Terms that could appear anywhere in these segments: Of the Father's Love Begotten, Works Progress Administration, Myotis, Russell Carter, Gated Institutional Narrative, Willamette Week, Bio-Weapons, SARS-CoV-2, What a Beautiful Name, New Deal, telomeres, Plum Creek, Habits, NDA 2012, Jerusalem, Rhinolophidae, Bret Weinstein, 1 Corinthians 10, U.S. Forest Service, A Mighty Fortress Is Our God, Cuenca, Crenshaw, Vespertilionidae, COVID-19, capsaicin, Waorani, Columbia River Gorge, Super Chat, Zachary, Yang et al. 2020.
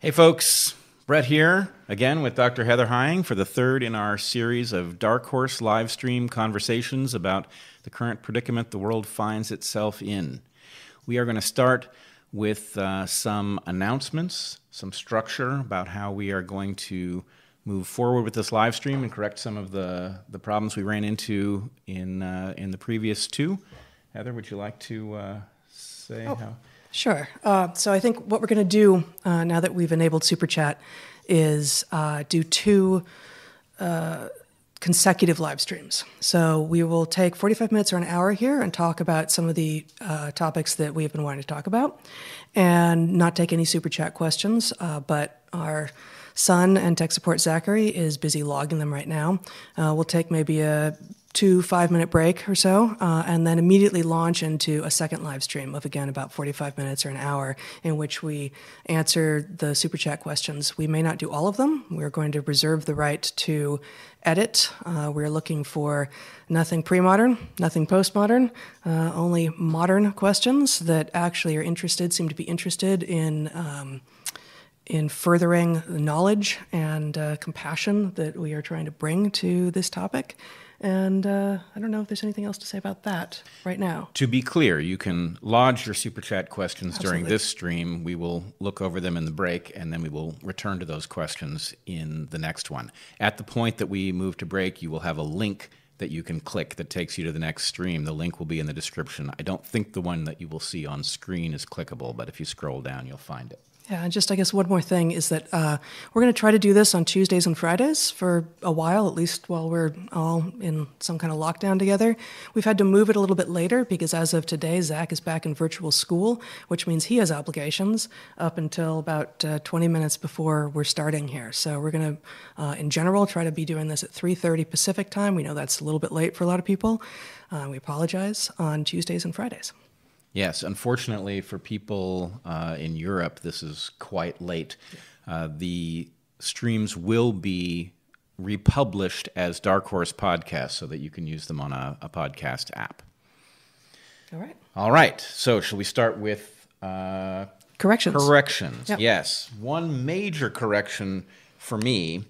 Hey folks, Bret here, again with Dr. Heather Heying for the third in our series of Dark Horse live stream conversations about the current predicament the world finds itself in. We are going to start with some announcements, some structure about how we are going to move forward with this live stream and correct some of the problems we ran into in the previous two. Heather, would you like to say how... Sure. So I think what we're going to do now that we've enabled Super Chat is do two consecutive live streams. So we will take 45 minutes or an hour here and talk about some of the topics that we have been wanting to talk about and not take any Super Chat questions, but our son and tech support Zachary is busy logging them right now. We'll take maybe a 2 5-minute break or so, and then immediately launch into a second live stream of, again, about 45 minutes or an hour, in which we answer the Super Chat questions. We may not do all of them. We're going to reserve the right to edit. We're looking for nothing pre-modern, nothing post-modern, only modern questions that actually are interested, seem to be interested in furthering the knowledge and compassion that we are trying to bring to this topic. And I don't know if there's anything else to say about that right now. To be clear, you can lodge your Super Chat questions during this stream. We will look over them in the break, and then we will return to those questions in the next one. At the point that we move to break, you will have a link that you can click that takes you to the next stream. The link will be in the description. I don't think the one that you will see on screen is clickable, but if you scroll down, you'll find it. Yeah, and just I guess one more thing is that we're going to try to do this on Tuesdays and Fridays for a while, at least while we're all in some kind of lockdown together. We've had to move it a little bit later because as of today, Zach is back in virtual school, which means he has obligations up until about 20 minutes before we're starting here. So we're going to, in general, try to be doing this at 3:30 Pacific time. We know that's a little bit late for a lot of people. We apologize, on Tuesdays and Fridays. Yes, unfortunately for people in Europe, this is quite late. The streams will be republished as Dark Horse Podcast so that you can use them on a podcast app. All right. All right. So shall we start with... Corrections. Yep. Yes. One major correction for me.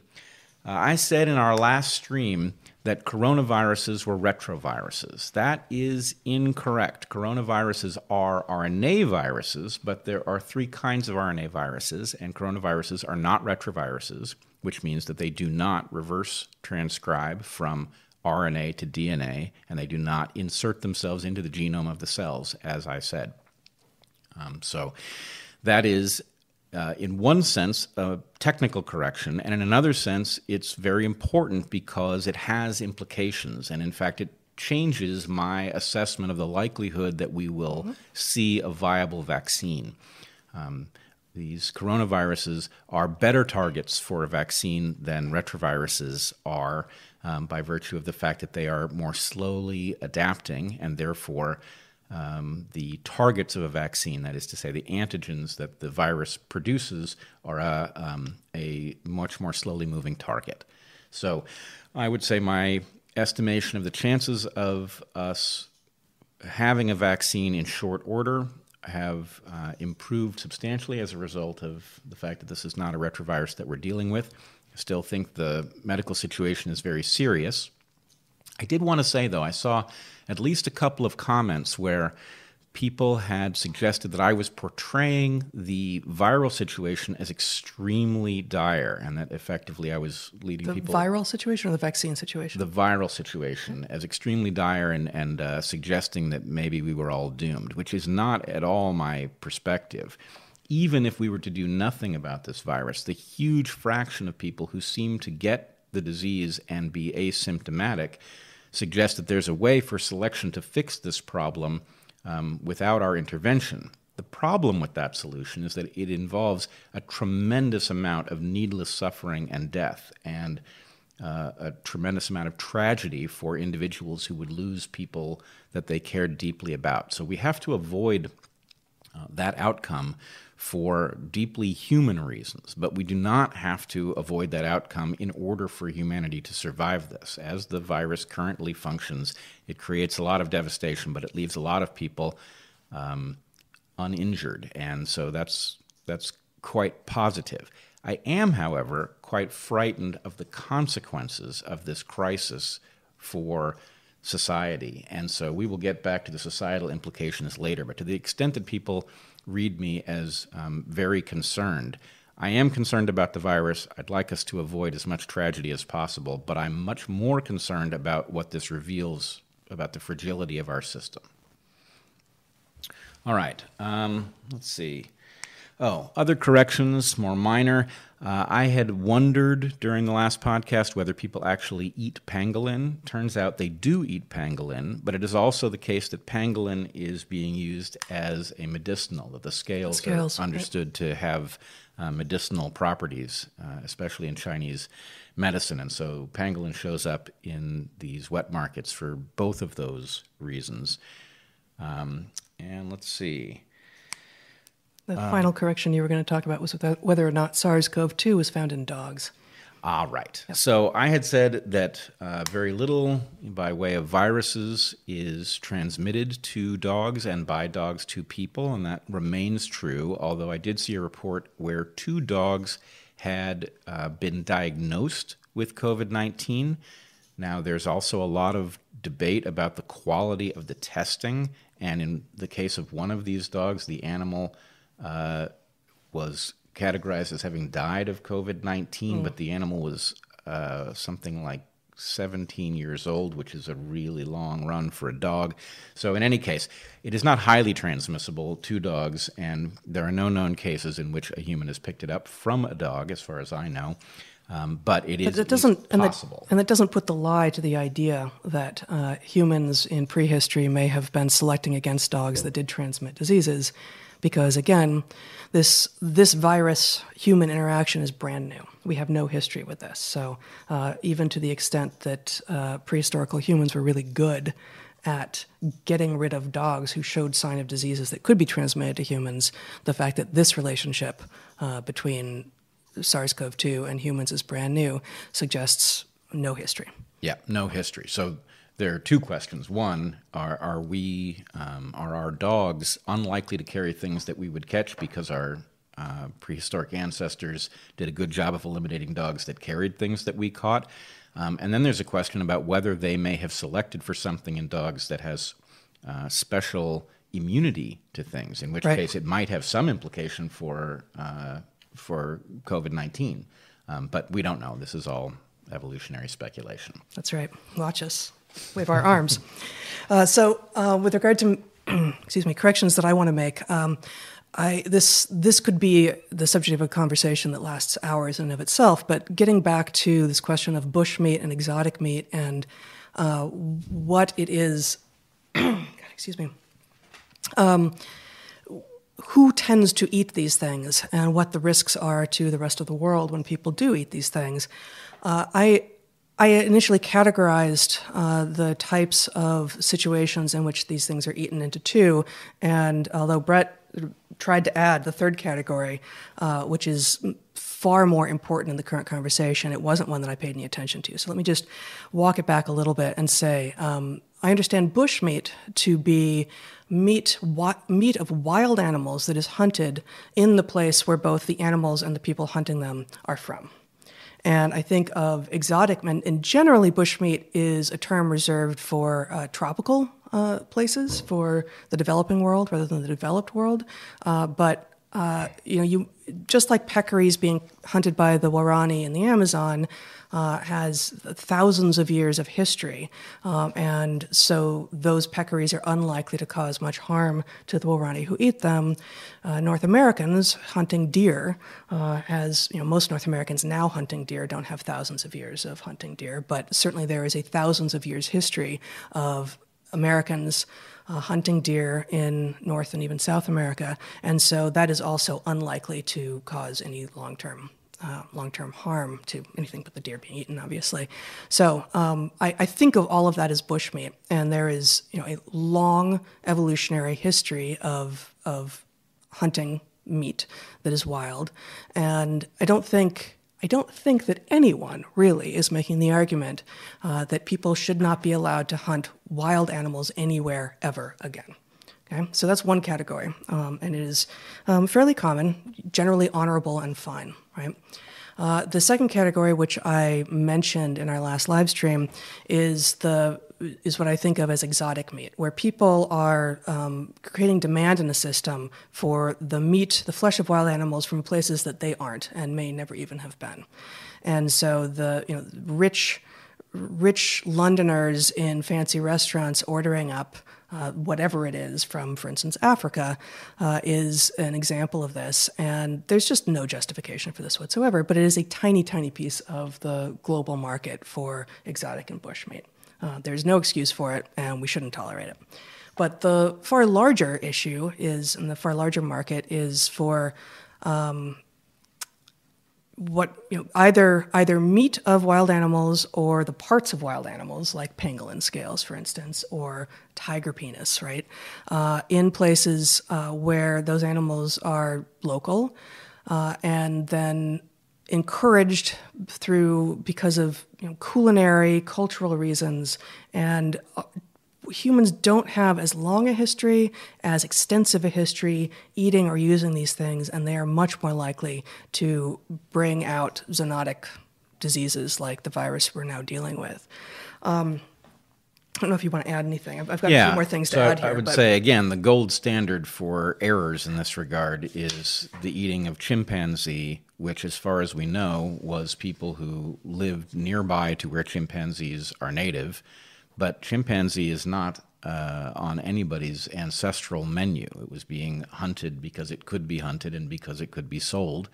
I said in our last stream... that coronaviruses were retroviruses. That is incorrect. Coronaviruses are RNA viruses, but there are three kinds of RNA viruses, and coronaviruses are not retroviruses, which means that they do not reverse transcribe from RNA to DNA, and they do not insert themselves into the genome of the cells, as I said. So that is... in one sense, a technical correction, and in another sense, it's very important because it has implications, and in fact, it changes my assessment of the likelihood that we will see a viable vaccine. These coronaviruses are better targets for a vaccine than retroviruses are, by virtue of the fact that they are more slowly adapting, and therefore... the targets of a vaccine, that is to say the antigens that the virus produces, are a much more slowly moving target. So I would say my estimation of the chances of us having a vaccine in short order have improved substantially as a result of the fact that this is not a retrovirus that we're dealing with. I still think the medical situation is very serious. I did want to say, though, I saw at least a couple of comments where people had suggested that I was portraying the viral situation as extremely dire, and that effectively I was leading people... The viral situation or the vaccine situation? The viral situation as extremely dire and suggesting that maybe we were all doomed, which is not at all my perspective. Even if we were to do nothing about this virus, the huge fraction of people who seem to get the disease and be asymptomatic suggests that there's a way for selection to fix this problem without our intervention. The problem with that solution is that it involves a tremendous amount of needless suffering and death, and a tremendous amount of tragedy for individuals who would lose people that they cared deeply about. So we have to avoid that outcome for deeply human reasons, but we do not have to avoid that outcome in order for humanity to survive this. As the virus currently functions, it creates a lot of devastation, but it leaves a lot of people uninjured, and so that's quite positive. I am, however, quite frightened of the consequences of this crisis for society. And so we will get back to the societal implications later. But to the extent that people read me as very concerned, I am concerned about the virus. I'd like us to avoid as much tragedy as possible, but I'm much more concerned about what this reveals about the fragility of our system. All right, let's see. Oh, other corrections, more minor. I had wondered during the last podcast whether people actually eat pangolin. Turns out they do eat pangolin, but it is also the case that pangolin is being used as a medicinal, that the scales are understood to have medicinal properties, especially in Chinese medicine. And so pangolin shows up in these wet markets for both of those reasons. And let's see. The final correction you were going to talk about was whether or not SARS-CoV-2 was found in dogs. Ah, right. Yep. So I had said that very little by way of viruses is transmitted to dogs and by dogs to people, and that remains true, although I did see a report where 2 dogs had been diagnosed with COVID-19. Now, there's also a lot of debate about the quality of the testing, and in the case of one of these dogs, the animal was categorized as having died of COVID-19, but the animal was something like 17 years old, which is a really long run for a dog. So in any case, it is not highly transmissible to dogs, and there are no known cases in which a human has picked it up from a dog, as far as I know. But it is possible. And that doesn't put the lie to the idea that humans in prehistory may have been selecting against dogs that did transmit diseases, because, again, this virus-human interaction is brand new. We have no history with this. So even to the extent that prehistorical humans were really good at getting rid of dogs who showed sign of diseases that could be transmitted to humans, the fact that this relationship between SARS-CoV-2 and humans is brand new suggests no history. Yeah, no history. So there are 2 questions. One, are our dogs unlikely to carry things that we would catch because our prehistoric ancestors did a good job of eliminating dogs that carried things that we caught? And then there's a question about whether they may have selected for something in dogs that has special immunity to things, in which case it might have some implication for COVID-19. But we don't know. This is all evolutionary speculation. That's right. Watch us. Wave our arms. So with regard to corrections that I want to make, this could be the subject of a conversation that lasts hours in and of itself, but getting back to this question of bush meat and exotic meat and what it is, who tends to eat these things and what the risks are to the rest of the world when people do eat these things. I initially categorized the types of situations in which these things are eaten into 2, and although Bret tried to add the 3rd category, which is far more important in the current conversation, it wasn't one that I paid any attention to. So let me just walk it back a little bit and say, I understand bushmeat to be meat of wild animals that is hunted in the place where both the animals and the people hunting them are from. And I think of exotic, and generally bushmeat is a term reserved for tropical places, for the developing world rather than the developed world. But just like peccaries being hunted by the Waorani in the Amazon has thousands of years of history, and so those peccaries are unlikely to cause much harm to the Waorani who eat them. North Americans hunting deer, most North Americans now hunting deer don't have thousands of years of hunting deer, but certainly there is a thousands of years history of Americans hunting deer in North and even South America, and so that is also unlikely to cause any long-term harm to anything but the deer being eaten, obviously. So I think of all of that as bushmeat, and there is a long evolutionary history of hunting meat that is wild, and I don't think that anyone really is making the argument that people should not be allowed to hunt wild animals anywhere ever again. Okay, so that's one category, and it is fairly common, generally honorable and fine, right? The second category, which I mentioned in our last live stream, is what I think of as exotic meat, where people are creating demand in the system for the meat, the flesh of wild animals from places that they aren't and may never even have been. And so the rich Londoners in fancy restaurants ordering up whatever it is from, for instance, Africa, is an example of this. And there's just no justification for this whatsoever, but it is a tiny, tiny piece of the global market for exotic and bushmeat. There's no excuse for it, and we shouldn't tolerate it. But the far larger issue is, and the far larger market is for either meat of wild animals or the parts of wild animals, like pangolin scales, for instance, or tiger penis, right? In places where those animals are local, and then encouraged because of culinary, cultural reasons, and humans don't have as long a history, as extensive a history eating or using these things, and they are much more likely to bring out zoonotic diseases like the virus we're now dealing with. I don't know if you want to add anything. I've got a few more things to add here. I would say, again, the gold standard for errors in this regard is the eating of chimpanzee, which, as far as we know, was people who lived nearby to where chimpanzees are native. But chimpanzee is not on anybody's ancestral menu. It was being hunted because it could be hunted and because it could be sold.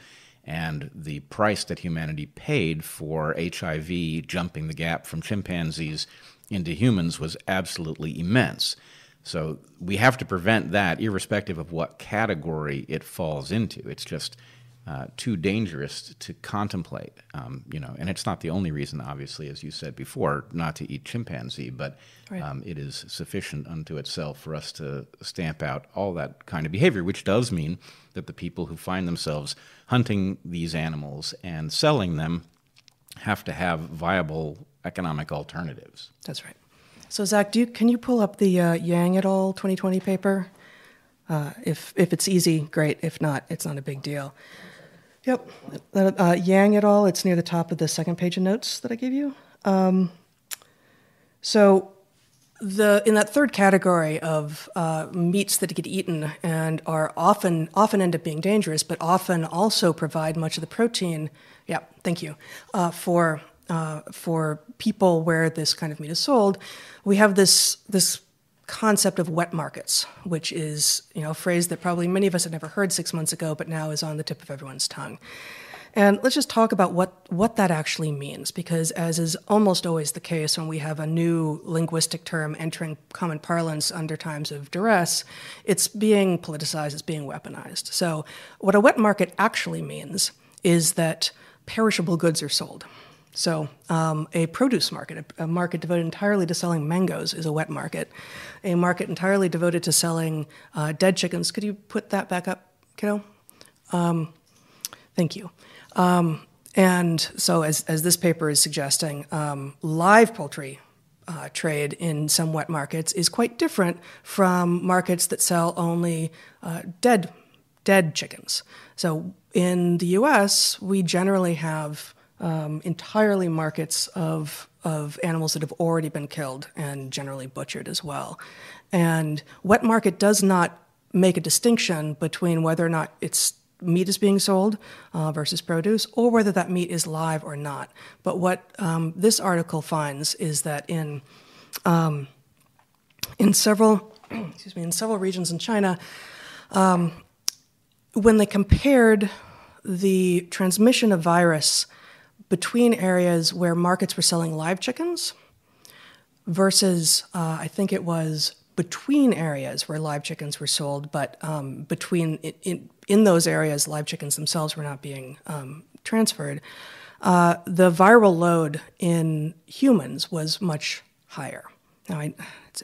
And the price that humanity paid for HIV jumping the gap from chimpanzees into humans was absolutely immense. So we have to prevent that, irrespective of what category it falls into. It's just too dangerous to contemplate, and it's not the only reason, obviously, as you said before, not to eat chimpanzee, but right. It is sufficient unto itself for us to stamp out all that kind of behavior, which does mean that the people who find themselves hunting these animals and selling them have to have viable economic alternatives. That's right. So, Zach, can you pull up the Yang et al. 2020 paper? If it's easy, great. If not, it's not a big deal. Yep. Yang et al., it's near the top of the second page of notes that I gave you. In that third category of meats that get eaten and are often end up being dangerous, but often also provide much of the protein, for people where this kind of meat is sold, we have this concept of wet markets, which is a phrase that probably many of us had never heard 6 months ago, but now is on the tip of everyone's tongue. And let's just talk about what that actually means, because as is almost always the case when we have a new linguistic term entering common parlance under times of duress, it's being politicized, it's being weaponized. So what a wet market actually means is that perishable goods are sold. So a produce market, a market devoted entirely to selling mangoes, is a wet market. A market entirely devoted to selling dead chickens. Could you put that back up, kiddo? Thank you. And so as this paper is suggesting, live poultry trade in some wet markets is quite different from markets that sell only dead chickens. So in the U.S., we generally have entirely markets of animals that have already been killed and generally butchered as well. And wet market does not make a distinction between whether or not its meat is being sold versus produce, or whether that meat is live or not. But what this article finds is that in several in several regions in China, when they compared the transmission of virus between areas where markets were selling live chickens versus, I think it was between areas where live chickens were sold, but in those areas, live chickens themselves were not being transferred, the viral load in humans was much higher. Now,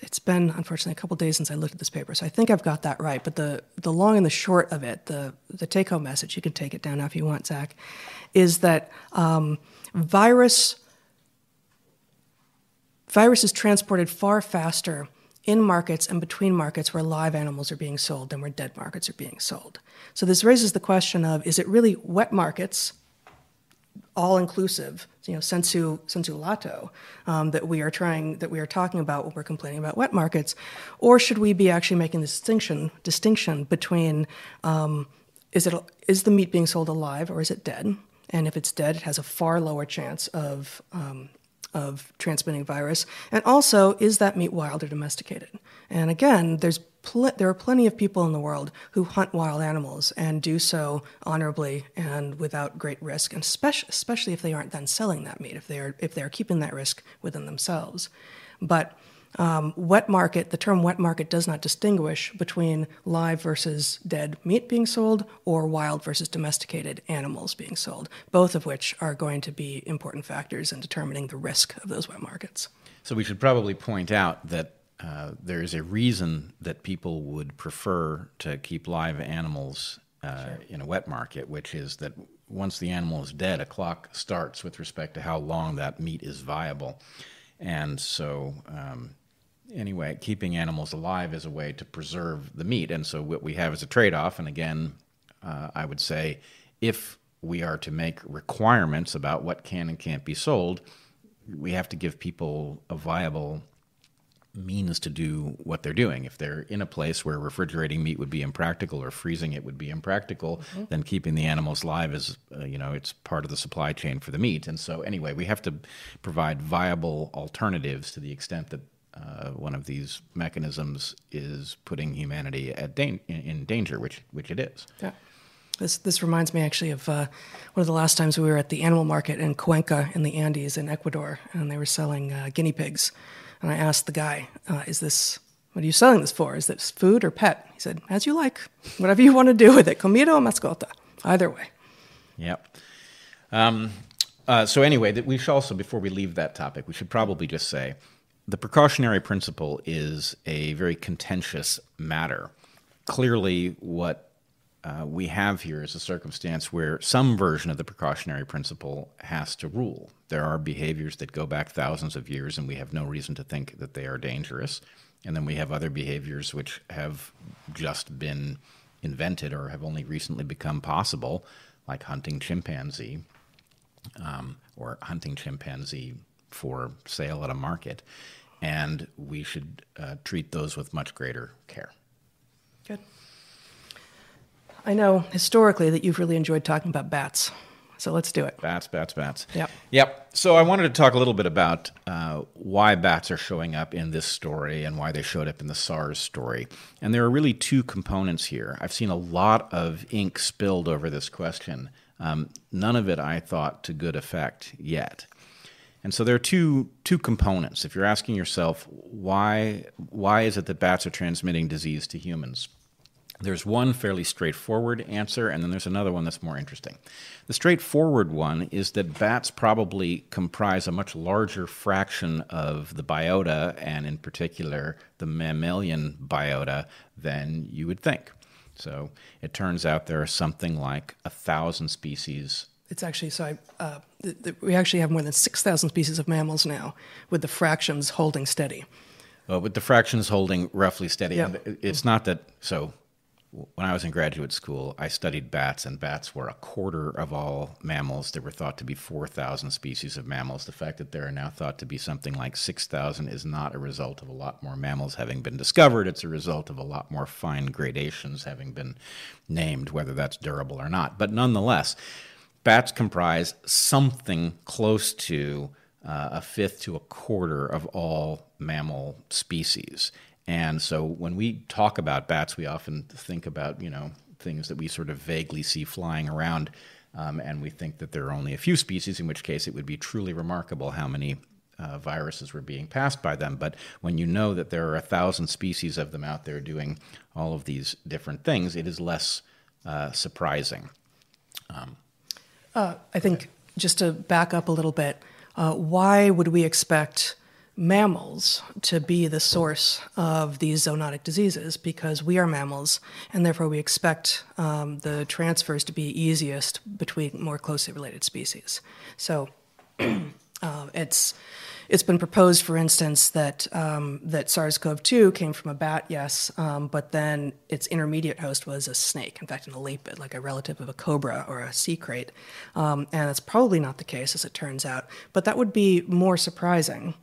it's been, unfortunately, a couple days since I looked at this paper, so I think I've got that right, but the long and the short of it, the take-home message, you can take it down now if you want, Zach, is that virus is transported far faster in markets and between markets where live animals are being sold than where dead markets are being sold. So this raises the question of, is it really wet markets, all-inclusive, you know, sensu lato, that we are talking about when we're complaining about wet markets, or should we be actually making the distinction between is the meat being sold alive or is it dead? And if it's dead, it has a far lower chance of transmitting virus. And also, is that meat wild or domesticated? And again, there are plenty of people in the world who hunt wild animals and do so honorably and without great risk, and especially if they aren't then selling that meat, if they are keeping that risk within themselves. But wet market, the term wet market does not distinguish between live versus dead meat being sold or wild versus domesticated animals being sold, both of which are going to be important factors in determining the risk of those wet markets. So we should probably point out that there is a reason that people would prefer to keep live animals in a wet market, which is that once the animal is dead, a clock starts with respect to how long that meat is viable. And so anyway, keeping animals alive is a way to preserve the meat. And so what we have is a trade-off. And again, I would say if we are to make requirements about what can and can't be sold, we have to give people a viable means to do what they're doing. If they're in a place where refrigerating meat would be impractical or freezing it would be impractical, then keeping the animals live is, it's part of the supply chain for the meat. And so anyway, we have to provide viable alternatives to the extent that one of these mechanisms is putting humanity in danger, which it is. Yeah. This reminds me actually of one of the last times we were at the animal market in Cuenca in the Andes in Ecuador, and they were selling guinea pigs. And I asked the guy, what are you selling this for? Is this food or pet? He said, as you like, whatever you want to do with it, comida or mascota, either way. Yep. So anyway, we should also, before we leave that topic, we should probably just say the precautionary principle is a very contentious matter. Clearly, what we have here is a circumstance where some version of the precautionary principle has to rule. There are behaviors that go back thousands of years, and we have no reason to think that they are dangerous. And then we have other behaviors which have just been invented or have only recently become possible, like hunting chimpanzee, or hunting chimpanzee for sale at a market. And we should treat those with much greater care. Good. I know historically that you've really enjoyed talking about bats, so let's do it. Bats. Yep. So I wanted to talk a little bit about why bats are showing up in this story and why they showed up in the SARS story. And there are really two components here. I've seen a lot of ink spilled over this question. None of it, I thought, to good effect yet. And so there are two components. If you're asking yourself, why is it that bats are transmitting disease to humans? There's one fairly straightforward answer, and then there's another one that's more interesting. The straightforward one is that bats probably comprise a much larger fraction of the biota, and in particular, the mammalian biota, than you would think. So it turns out there are something like 1,000 species. It's actually, we actually have more than 6,000 species of mammals now, with the fractions holding steady. Well, with the fractions holding roughly steady. Yeah. It's not that, so... When I was in graduate school, I studied bats, and bats were a quarter of all mammals. There were thought to be 4,000 species of mammals. The fact that there are now thought to be something like 6,000 is not a result of a lot more mammals having been discovered. It's a result of a lot more fine gradations having been named, whether that's durable or not. But nonetheless, bats comprise something close to a fifth to a quarter of all mammal species. And so when we talk about bats, we often think about, things that we sort of vaguely see flying around, and we think that there are only a few species, in which case it would be truly remarkable how many viruses were being passed by them. But when you know that there are 1,000 species of them out there doing all of these different things, it is less surprising. I think just to back up a little bit, why would we expect mammals to be the source of these zoonotic diseases? Because we are mammals, and therefore we expect the transfers to be easiest between more closely related species. So It's been proposed, for instance, that that SARS-CoV-2 came from a bat, yes, but then its intermediate host was a snake, in fact, an elapid, like a relative of a cobra or a sea crate. And that's probably not the case, as it turns out, but that would be more surprising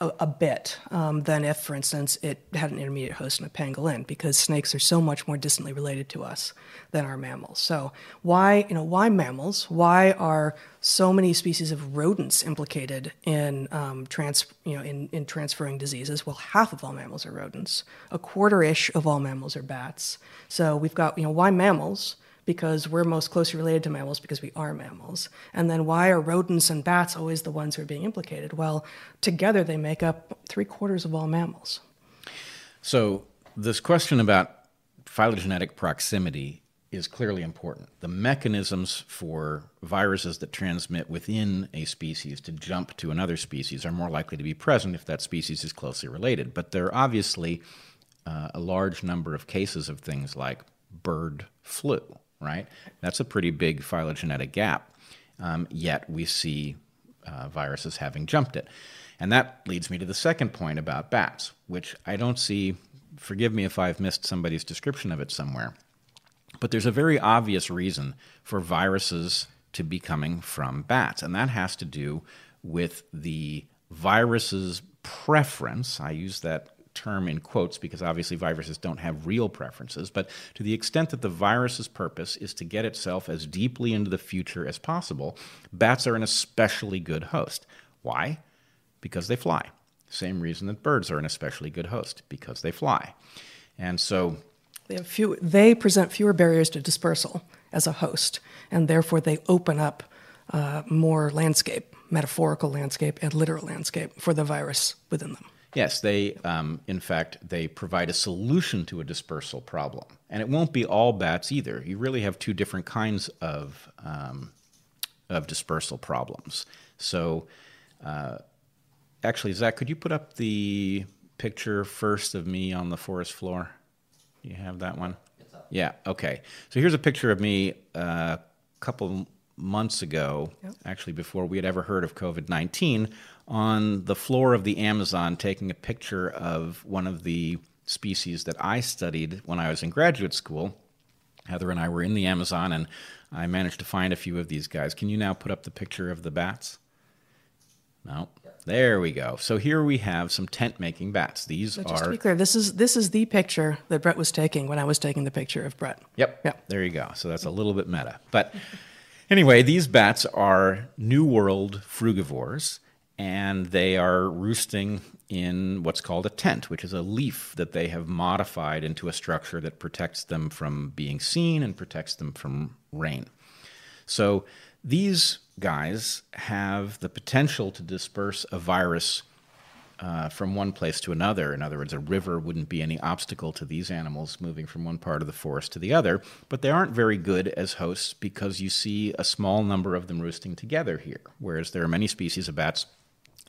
a bit than if, for instance, it had an intermediate host in a pangolin, because snakes are so much more distantly related to us than our mammals. So why mammals? Why are so many species of rodents implicated in in transferring diseases? Well, half of all mammals are rodents. A quarter-ish of all mammals are bats. So we've got, why mammals? Because we're most closely related to mammals because we are mammals. And then why are rodents and bats always the ones who are being implicated? Well, together they make up 3/4 of all mammals. So this question about phylogenetic proximity is clearly important. The mechanisms for viruses that transmit within a species to jump to another species are more likely to be present if that species is closely related. But there are obviously a large number of cases of things like bird flu, right? That's a pretty big phylogenetic gap, yet we see viruses having jumped it. And that leads me to the second point about bats, which I don't see, forgive me if I've missed somebody's description of it somewhere, but there's a very obvious reason for viruses to be coming from bats, and that has to do with the virus's preference, I use that term in quotes because obviously viruses don't have real preferences, but to the extent that the virus's purpose is to get itself as deeply into the future as possible, bats are an especially good host. Why? Because they fly. Same reason that birds are an especially good host, because they fly. And so they present fewer barriers to dispersal as a host, and therefore they open up more landscape, metaphorical landscape and literal landscape for the virus within them. Yes, they, in fact, they provide a solution to a dispersal problem. And it won't be all bats either. You really have two different kinds of dispersal problems. So, actually, Zach, could you put up the picture first of me on the forest floor? Do you have that one? It's up. Yeah, okay. So here's a picture of me a couple months ago, yep, actually before we had ever heard of COVID-19, on the floor of the Amazon taking a picture of one of the species that I studied when I was in graduate school. Heather and I were in the Amazon, and I managed to find a few of these guys. Can you now put up the picture of the bats? No. There we go. So here we have some tent-making bats. These are... Just to be clear, this is the picture that Bret was taking when I was taking the picture of Bret. Yep. Yep. There you go. So that's a little bit meta. But anyway, these bats are New World frugivores, and they are roosting in what's called a tent, which is a leaf that they have modified into a structure that protects them from being seen and protects them from rain. So these guys have the potential to disperse a virus from one place to another. In other words, a river wouldn't be any obstacle to these animals moving from one part of the forest to the other, but they aren't very good as hosts because you see a small number of them roosting together here, whereas there are many species of bats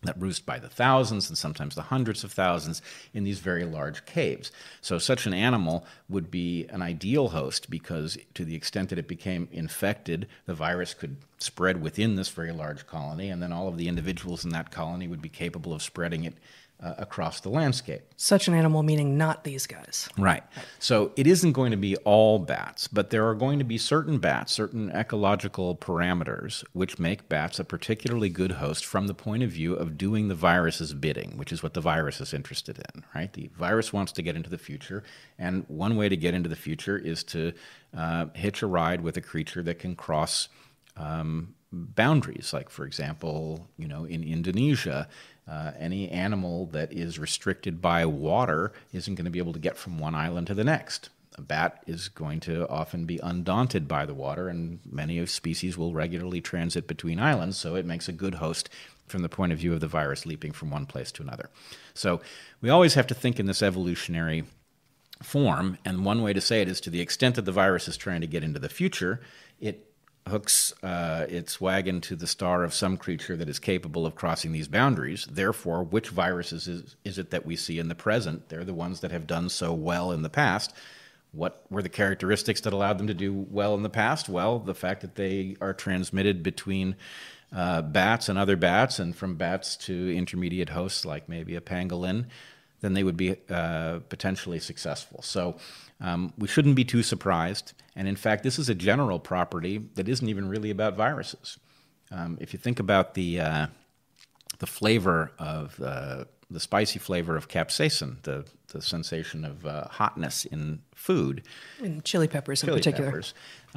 that roost by the thousands and sometimes the hundreds of thousands in these very large caves. So such an animal would be an ideal host because to the extent that it became infected, the virus could spread within this very large colony, and then all of the individuals in that colony would be capable of spreading it across the landscape. Such an animal meaning not these guys. Right. So it isn't going to be all bats, but there are going to be certain bats, certain ecological parameters, which make bats a particularly good host from the point of view of doing the virus's bidding, which is what the virus is interested in, right? The virus wants to get into the future, and one way to get into the future is to hitch a ride with a creature that can cross boundaries, like, for example, in Indonesia, any animal that is restricted by water isn't going to be able to get from one island to the next. A bat is going to often be undaunted by the water, and many of species will regularly transit between islands, so it makes a good host from the point of view of the virus leaping from one place to another. So we always have to think in this evolutionary form, and one way to say it is to the extent that the virus is trying to get into the future, it hooks its wagon to the star of some creature that is capable of crossing these boundaries. Therefore, which viruses is it that we see in the present? They're the ones that have done so well in the past. What were the characteristics that allowed them to do well in the past? Well, the fact that they are transmitted between bats and other bats, and from bats to intermediate hosts like maybe a pangolin, then they would be potentially successful. So we shouldn't be too surprised. And in fact, this is a general property that isn't even really about viruses. If you think about the flavor of the spicy flavor of capsaicin, the sensation of hotness in food. In chili peppers in particular.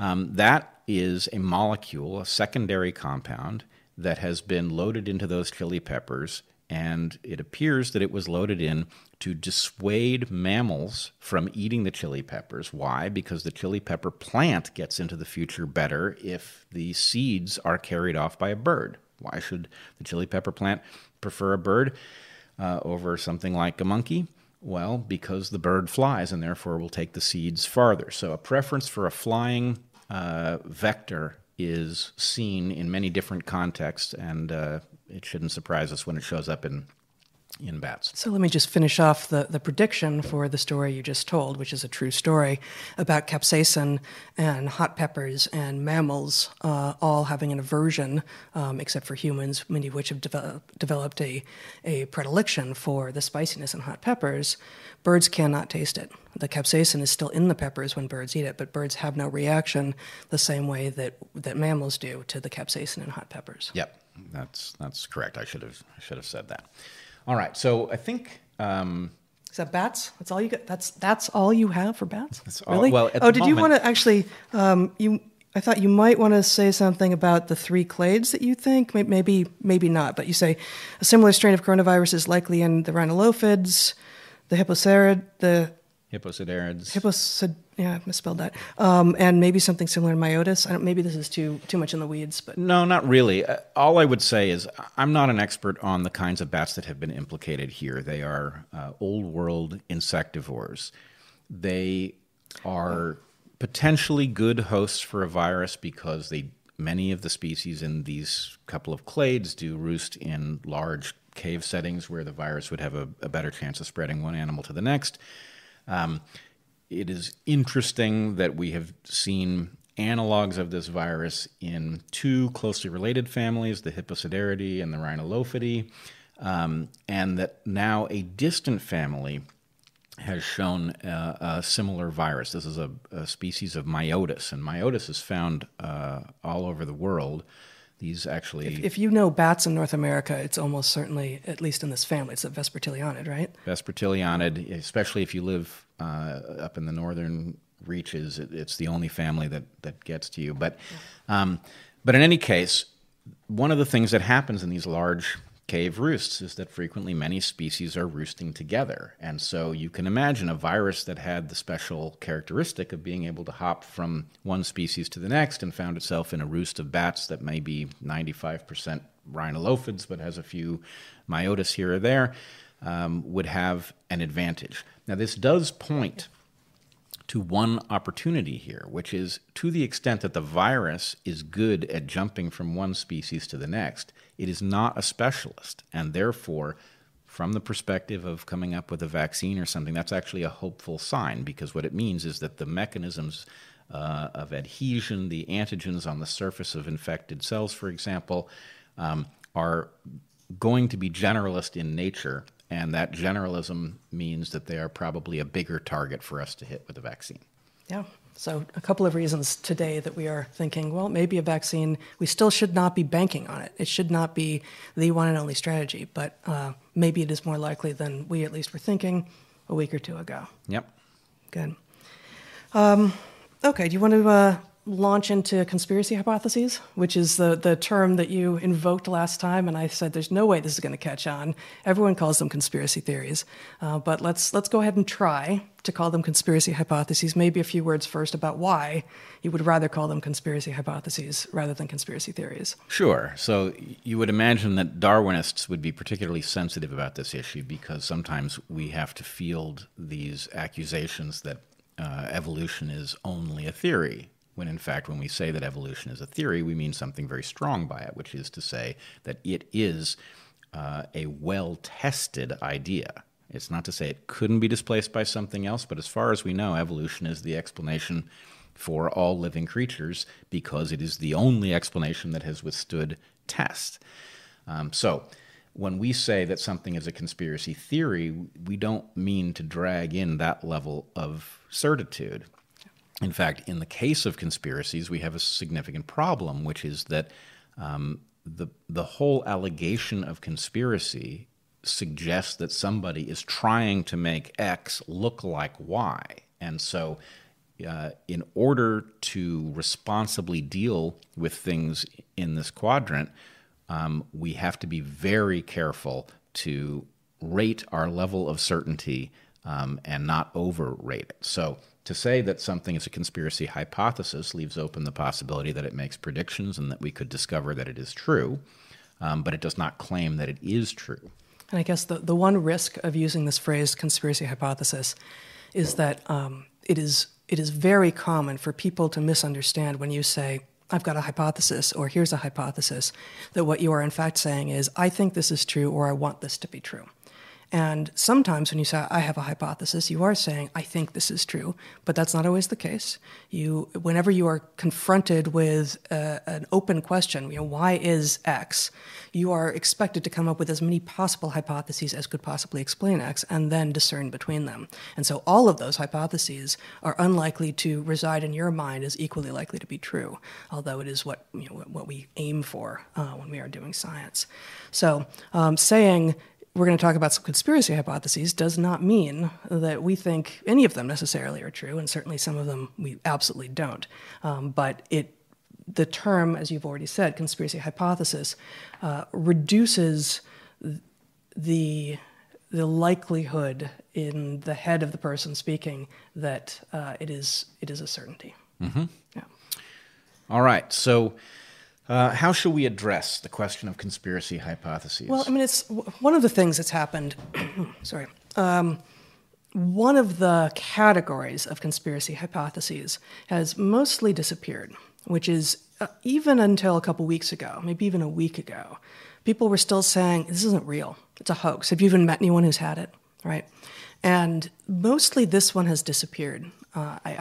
That is a molecule, a secondary compound, that has been loaded into those chili peppers, and it appears that it was loaded in to dissuade mammals from eating the chili peppers. Why? Because the chili pepper plant gets into the future better if the seeds are carried off by a bird. Why should the chili pepper plant prefer a bird over something like a monkey? Well, because the bird flies and therefore will take the seeds farther. So a preference for a flying vector is seen in many different contexts, and it shouldn't surprise us when it shows up in bats. So let me just finish off the prediction for the story you just told, which is a true story about capsaicin and hot peppers and mammals all having an aversion, except for humans, many of which have developed a predilection for the spiciness in hot peppers. Birds cannot taste it. The capsaicin is still in the peppers when birds eat it, but birds have no reaction the same way that mammals do to the capsaicin in hot peppers. Yep, that's correct. I should have said that. All right, so I think is that bats? That's all you got. That's all you have for bats. That's all, really? Well, did you want to actually? I thought you might want to say something about the three clades that you think maybe not, but you say a similar strain of coronavirus is likely in the rhinolophids, the Hipposideridae. Yeah, I misspelled that. And maybe something similar in Myotis. Maybe this is too much in the weeds, but no, not really. All I would say is I'm not an expert on the kinds of bats that have been implicated here. They are old world insectivores. They are potentially good hosts for a virus because many of the species in these couple of clades do roost in large cave settings where the virus would have a better chance of spreading one animal to the next. It is interesting that we have seen analogs of this virus in two closely related families, the Hipposideridae and the Rhinolophidae, and that now a distant family has shown a similar virus. This is a species of Myotis, and Myotis is found all over the world. These actually... If you know bats in North America, it's almost certainly, at least in this family, it's a Vespertilionidae, right? Vespertilionidae, especially if you live up in the northern reaches, it's the only family that gets to you. But in any case, one of the things that happens in these large cave roosts is that frequently many species are roosting together. And so you can imagine a virus that had the special characteristic of being able to hop from one species to the next and found itself in a roost of bats that may be 95% rhinolophids but has a few Myotis here or there, would have an advantage. Now, this does point to one opportunity here, which is to the extent that the virus is good at jumping from one species to the next, it is not a specialist, and therefore, from the perspective of coming up with a vaccine or something, that's actually a hopeful sign, because what it means is that the mechanisms of adhesion, the antigens on the surface of infected cells, for example, are going to be generalist in nature, and that generalism means that they are probably a bigger target for us to hit with a vaccine. Yeah. So a couple of reasons today that we are thinking, well, maybe a vaccine, we still should not be banking on it. It should not be the one and only strategy, but maybe it is more likely than we at least were thinking a week or two ago. Yep. Good. Okay, do you want to launch into conspiracy hypotheses, which is the term that you invoked last time, and I said there's no way this is going to catch on. Everyone calls them conspiracy theories, but let's go ahead and try to call them conspiracy hypotheses. Maybe a few words first about why you would rather call them conspiracy hypotheses rather than conspiracy theories. Sure. So you would imagine that Darwinists would be particularly sensitive about this issue because sometimes we have to field these accusations that evolution is only a theory, when in fact when we say that evolution is a theory, we mean something very strong by it, which is to say that it is a well-tested idea. It's not to say it couldn't be displaced by something else, but as far as we know, evolution is the explanation for all living creatures because it is the only explanation that has withstood test. So when we say that something is a conspiracy theory, we don't mean to drag in that level of certitude. In fact, in the case of conspiracies, we have a significant problem, which is that the whole allegation of conspiracy suggests that somebody is trying to make X look like Y. And so in order to responsibly deal with things in this quadrant, we have to be very careful to rate our level of certainty and not overrate it. So to say that something is a conspiracy hypothesis leaves open the possibility that it makes predictions and that we could discover that it is true, but it does not claim that it is true. And I guess the one risk of using this phrase conspiracy hypothesis is that it is very common for people to misunderstand when you say, I've got a hypothesis, or here's a hypothesis, that what you are in fact saying is, I think this is true, or I want this to be true. And sometimes when you say, I have a hypothesis, you are saying, I think this is true, but that's not always the case. Whenever you are confronted with an open question, why is X, you are expected to come up with as many possible hypotheses as could possibly explain X and then discern between them. And so all of those hypotheses are unlikely to reside in your mind as equally likely to be true, although it is what we aim for when we are doing science. So saying, we're going to talk about some conspiracy hypotheses does not mean that we think any of them necessarily are true, and certainly some of them we absolutely don't. But the term, as you've already said, conspiracy hypothesis, reduces the likelihood in the head of the person speaking that it is a certainty. Mm-hmm. Yeah. All right, so. How should we address the question of conspiracy hypotheses? Well, it's one of the things that's happened. Sorry. One of the categories of conspiracy hypotheses has mostly disappeared, which is even until a couple weeks ago, maybe even a week ago, people were still saying, this isn't real. It's a hoax. Have you even met anyone who's had it? Right? And mostly this one has disappeared. I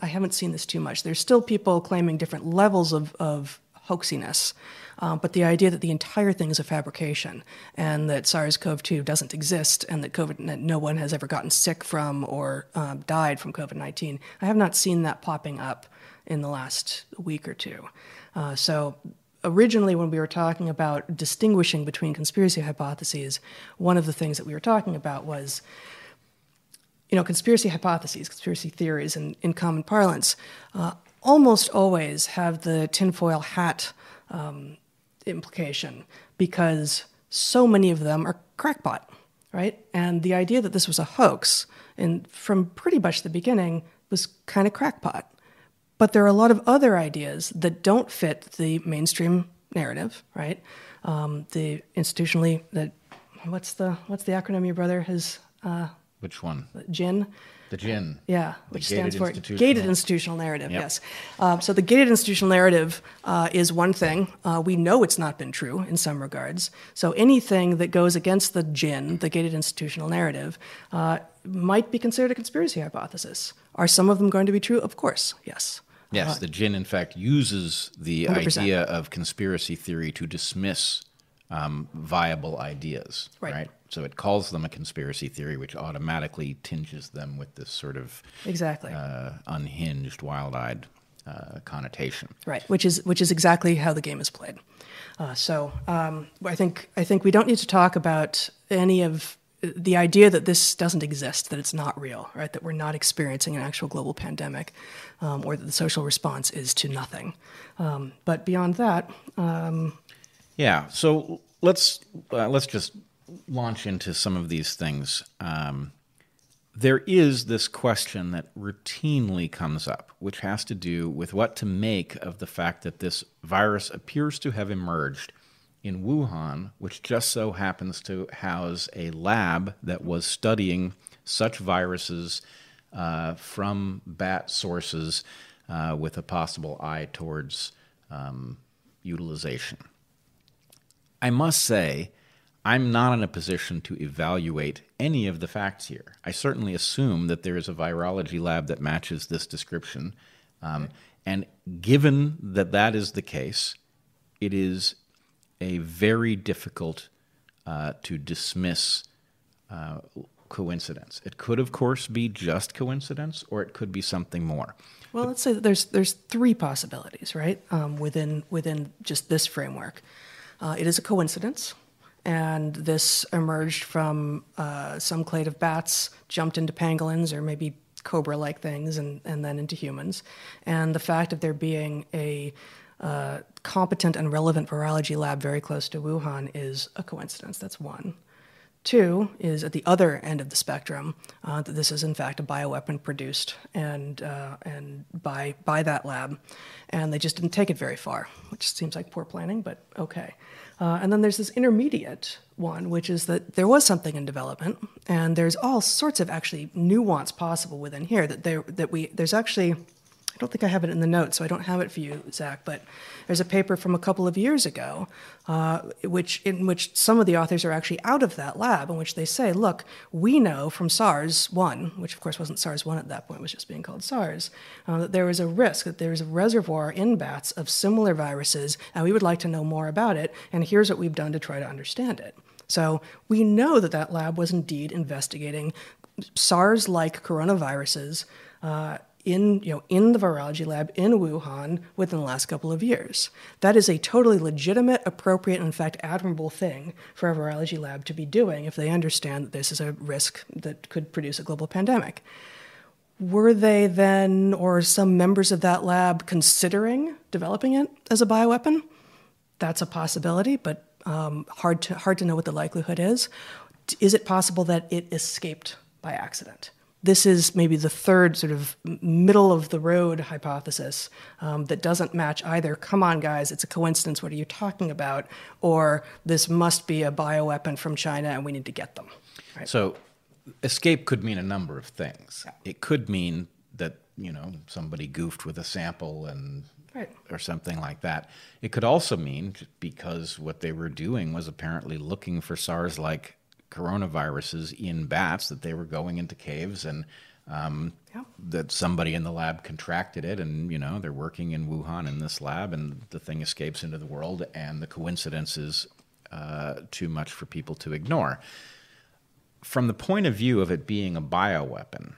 haven't seen this too much. There's still people claiming different levels of hoaxiness, but the idea that the entire thing is a fabrication and that SARS-CoV-2 doesn't exist and that no one has ever gotten sick from or died from COVID-19, I have not seen that popping up in the last week or two. So originally when we were talking about distinguishing between conspiracy hypotheses, one of the things that we were talking about was conspiracy hypotheses, conspiracy theories in common parlance, almost always have the tinfoil hat implication because so many of them are crackpot, right? And the idea that this was a hoax and from pretty much the beginning was kind of crackpot. But there are a lot of other ideas that don't fit the mainstream narrative, right? The institutionally, what's the acronym your brother has? Which one? GIN. The GIN. Yeah, which stands for Gated Institutional Narrative, yep. Yes. So the gated institutional narrative is one thing. We know it's not been true in some regards. So anything that goes against the GIN, the Gated Institutional Narrative, might be considered a conspiracy hypothesis. Are some of them going to be true? Of course, yes. Yes, the GIN, in fact, uses the 100%. Idea of conspiracy theory to dismiss viable ideas, right? So it calls them a conspiracy theory, which automatically tinges them with this sort of unhinged, wild-eyed connotation, right? Which is exactly how the game is played. I think we don't need to talk about any of the idea that this doesn't exist, that it's not real, right? That we're not experiencing an actual global pandemic, or that the social response is to nothing. But beyond that. Yeah, so let's just launch into some of these things. There is this question that routinely comes up, which has to do with what to make of the fact that this virus appears to have emerged in Wuhan, which just so happens to house a lab that was studying such viruses from bat sources with a possible eye towards utilization. I must say, I'm not in a position to evaluate any of the facts here. I certainly assume that there is a virology lab that matches this description. And given that that is the case, it is a very difficult to dismiss coincidence. It could, of course, be just coincidence, or it could be something more. Well, let's say that there's three possibilities, right, within just this framework. It is a coincidence. And this emerged from some clade of bats, jumped into pangolins or maybe cobra-like things, and then into humans. And the fact of there being a competent and relevant virology lab very close to Wuhan is a coincidence. That's one. Two is at the other end of the spectrum, that this is in fact a bioweapon produced and by that lab, and they just didn't take it very far, which seems like poor planning, but okay. And then there's this intermediate one, which is that there was something in development, and there's all sorts of actually nuance possible within here I don't think I have it in the notes, so I don't have it for you, Zach, but there's a paper from a couple of years ago in which some of the authors are actually out of that lab, in which they say, look, we know from SARS-1, which of course wasn't SARS-1 at that point, it was just being called SARS, that there is a risk, that there is a reservoir in bats of similar viruses, and we would like to know more about it, and here's what we've done to try to understand it. So we know that that lab was indeed investigating SARS-like coronaviruses in the virology lab in Wuhan within the last couple of years. That is a totally legitimate, appropriate, and in fact admirable thing for a virology lab to be doing if they understand that this is a risk that could produce a global pandemic. Were they then, or some members of that lab, considering developing it as a bioweapon? That's a possibility, but hard to know what the likelihood is. Is it possible that it escaped by accident? This is maybe the third sort of middle-of-the-road hypothesis that doesn't match either. Come on, guys, it's a coincidence. What are you talking about? Or this must be a bioweapon from China, and we need to get them. Right? So escape could mean a number of things. Yeah. It could mean that, somebody goofed with a sample and right. or something like that. It could also mean, because what they were doing was apparently looking for SARS-like coronaviruses in bats, that they were going into caves and that somebody in the lab contracted it, and they're working in Wuhan in this lab, and the thing escapes into the world, and the coincidence is too much for people to ignore. From the point of view of it being a bioweapon,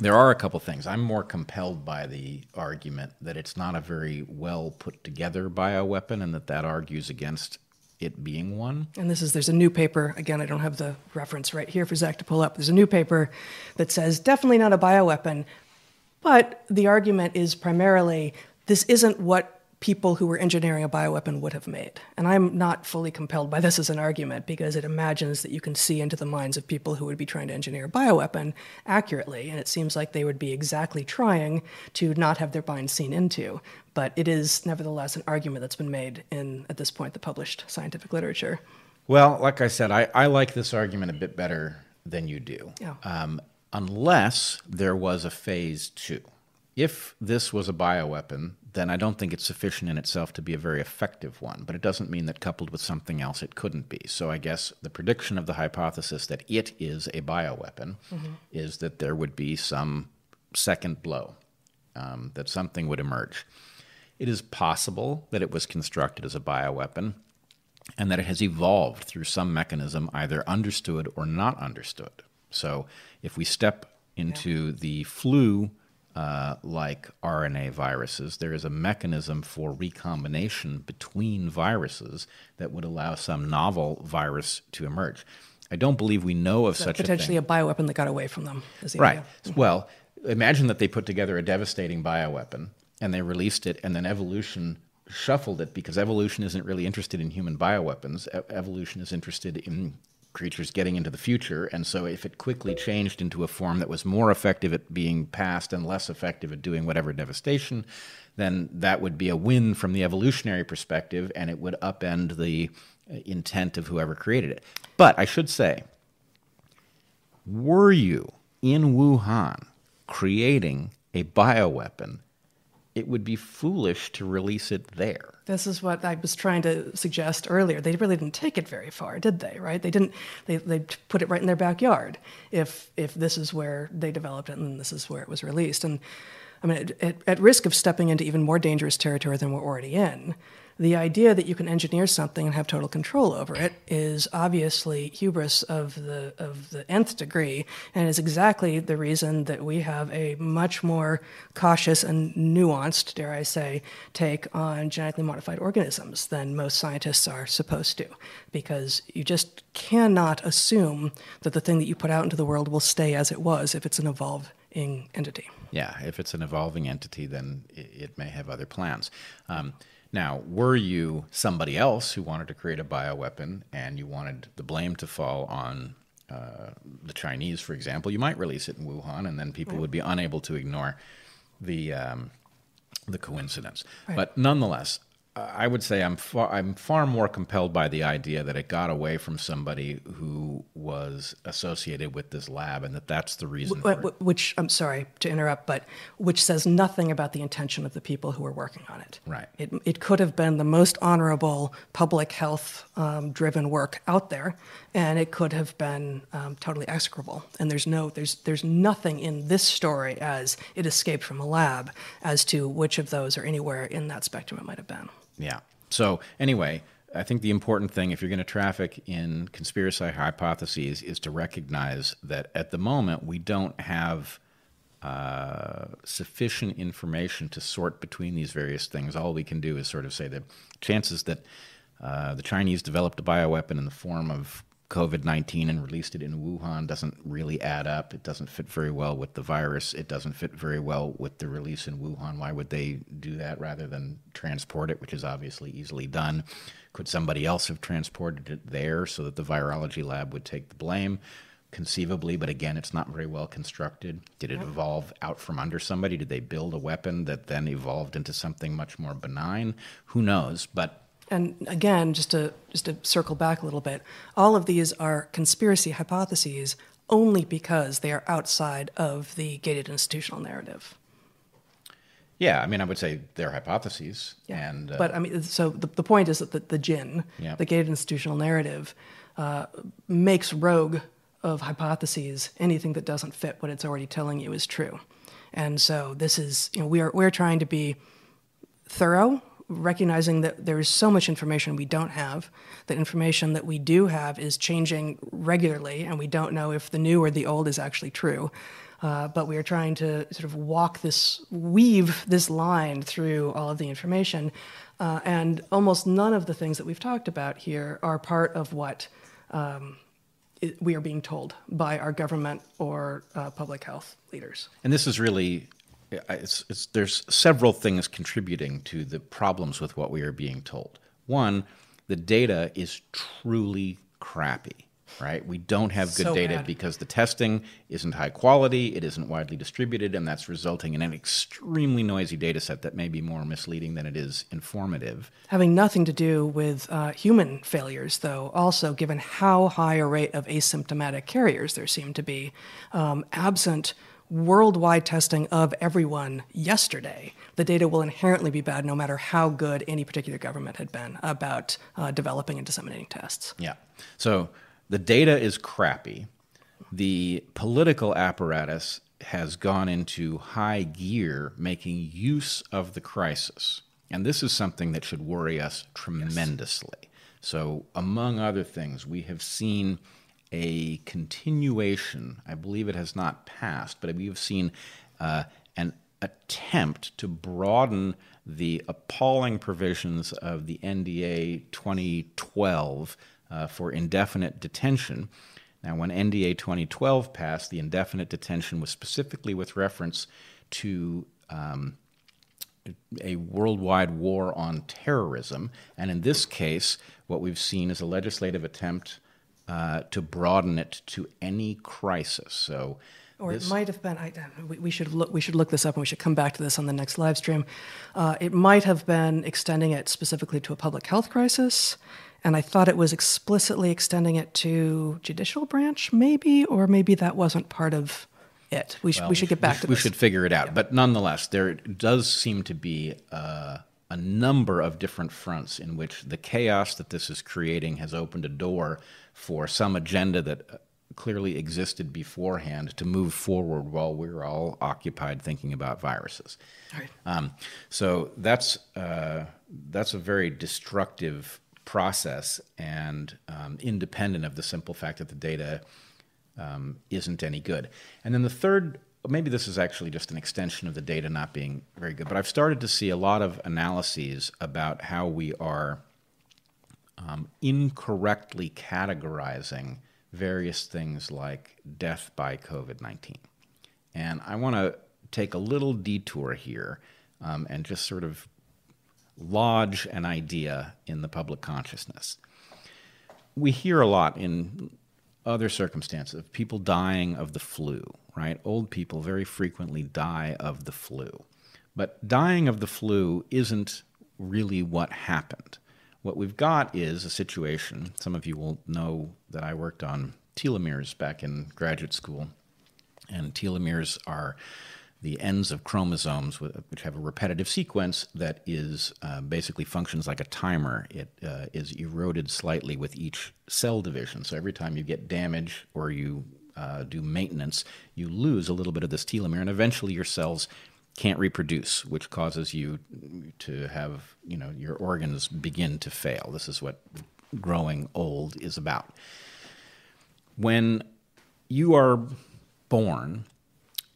there are a couple things. I'm more compelled by the argument that it's not a very well put together bioweapon, and that argues against it being one. And there's a new paper, again, I don't have the reference right here for Zach to pull up. There's a new paper that says definitely not a bioweapon, but the argument is primarily this isn't what people who were engineering a bioweapon would have made. And I'm not fully compelled by this as an argument, because it imagines that you can see into the minds of people who would be trying to engineer a bioweapon accurately, and it seems like they would be exactly trying to not have their minds seen into. But it is nevertheless an argument that's been made in, at this point, the published scientific literature. Well, like I said, I like this argument a bit better than you do, unless there was a phase two. If this was a bioweapon, then I don't think it's sufficient in itself to be a very effective one. But it doesn't mean that coupled with something else it couldn't be. So I guess the prediction of the hypothesis that it is a bioweapon is that there would be some second blow, that something would emerge. It is possible that it was constructed as a bioweapon and that it has evolved through some mechanism, either understood or not understood. So if we step into the flu, like RNA viruses, there is a mechanism for recombination between viruses that would allow some novel virus to emerge. I don't believe we know of such a thing. Potentially a bioweapon that got away from them. Right. Well, imagine that they put together a devastating bioweapon, and they released it, and then evolution shuffled it, because evolution isn't really interested in human bioweapons. Evolution is interested in creatures getting into the future, and so if it quickly changed into a form that was more effective at being passed and less effective at doing whatever devastation, then that would be a win from the evolutionary perspective, and it would upend the intent of whoever created it. But I should say, were you in Wuhan creating a bioweapon, it would be foolish to release it there. This is what I was trying to suggest earlier. They really didn't take it very far, did they, right? They didn't. They put it right in their backyard if this is where they developed it and this is where it was released. And I mean, at risk of stepping into even more dangerous territory than we're already in, the idea that you can engineer something and have total control over it is obviously hubris of the nth degree, and is exactly the reason that we have a much more cautious and nuanced, dare I say, take on genetically modified organisms than most scientists are supposed to, because you just cannot assume that the thing that you put out into the world will stay as it was if it's an evolving entity. Yeah, if it's an evolving entity, then it may have other plans. Now, were you somebody else who wanted to create a bioweapon and you wanted the blame to fall on the Chinese, for example, you might release it in Wuhan, and then people would be unable to ignore the coincidence. Right. But nonetheless, I would say I'm far more compelled by the idea that it got away from somebody who was associated with this lab, and that's the reason. Which, I'm sorry to interrupt, but which says nothing about the intention of the people who were working on it. Right. It could have been the most honorable public health driven work out there, and it could have been totally execrable. And there's nothing in this story as it escaped from a lab as to which of those or anywhere in that spectrum it might have been. Yeah. So anyway, I think the important thing, if you're going to traffic in conspiracy hypotheses, is to recognize that at the moment we don't have sufficient information to sort between these various things. All we can do is sort of say the chances that the Chinese developed a bioweapon in the form of COVID-19 and released it in Wuhan doesn't really add up. It doesn't fit very well with the virus. It doesn't fit very well with the release in Wuhan. Why would they do that rather than transport it, which is obviously easily done? Could somebody else have transported it there so that the virology lab would take the blame? Conceivably, but again, it's not very well constructed. Did it evolve out from under somebody? Did they build a weapon that then evolved into something much more benign? Who knows? But and again, just to circle back a little bit, all of these are conspiracy hypotheses only because they are outside of the gated institutional narrative. Yeah, I mean, I would say they're hypotheses. Yeah. And but I mean, so the point is that the GIN, the gated institutional narrative, makes rogue of hypotheses anything that doesn't fit what it's already telling you is true. And so this is, you know, we're trying to be thorough, recognizing that there is so much information we don't have, that information that we do have is changing regularly, and we don't know if the new or the old is actually true. But we are trying to sort of weave this line through all of the information. And almost none of the things that we've talked about here are part of what we are being told by our government or public health leaders. And this is really... there's several things contributing to the problems with what we are being told. One, the data is truly crappy, right? We don't have good data because the testing isn't high quality, it isn't widely distributed, and that's resulting in an extremely noisy data set that may be more misleading than it is informative. Having nothing to do with human failures, though, also given how high a rate of asymptomatic carriers there seem to be, absent worldwide testing of everyone yesterday, the data will inherently be bad no matter how good any particular government had been about developing and disseminating tests. Yeah. So the data is crappy. The political apparatus has gone into high gear making use of the crisis. And this is something that should worry us tremendously. Yes. So among other things, we have seen a continuation, I believe it has not passed, but we've seen an attempt to broaden the appalling provisions of the NDA 2012 for indefinite detention. Now, when NDA 2012 passed, the indefinite detention was specifically with reference to a worldwide war on terrorism. And in this case, what we've seen is a legislative attempt to broaden it to any crisis. So, or it might have been. We should look this up, and we should come back to this on the next live stream. It might have been extending it specifically to a public health crisis, and I thought it was explicitly extending it to judicial branch, maybe, or maybe that wasn't part of it. We should get back to this. We should figure it out. Yeah. But nonetheless, there does seem to be a number of different fronts in which the chaos that this is creating has opened a door for some agenda that clearly existed beforehand to move forward while we're all occupied thinking about viruses. All right. So that's a very destructive process and independent of the simple fact that the data isn't any good. And then the third, maybe this is actually just an extension of the data not being very good, but I've started to see a lot of analyses about how we are incorrectly categorizing various things like death by COVID-19. And I want to take a little detour here and just sort of lodge an idea in the public consciousness. We hear a lot in other circumstances of people dying of the flu, right? Old people very frequently die of the flu. But dying of the flu isn't really what happened. What we've got is a situation, some of you will know that I worked on telomeres back in graduate school, and telomeres are the ends of chromosomes which have a repetitive sequence that is basically functions like a timer. It is eroded slightly with each cell division. So every time you get damage or you do maintenance, you lose a little bit of this telomere, and eventually your cells can't reproduce, which causes you to have, your organs begin to fail. This is what growing old is about. When you are born,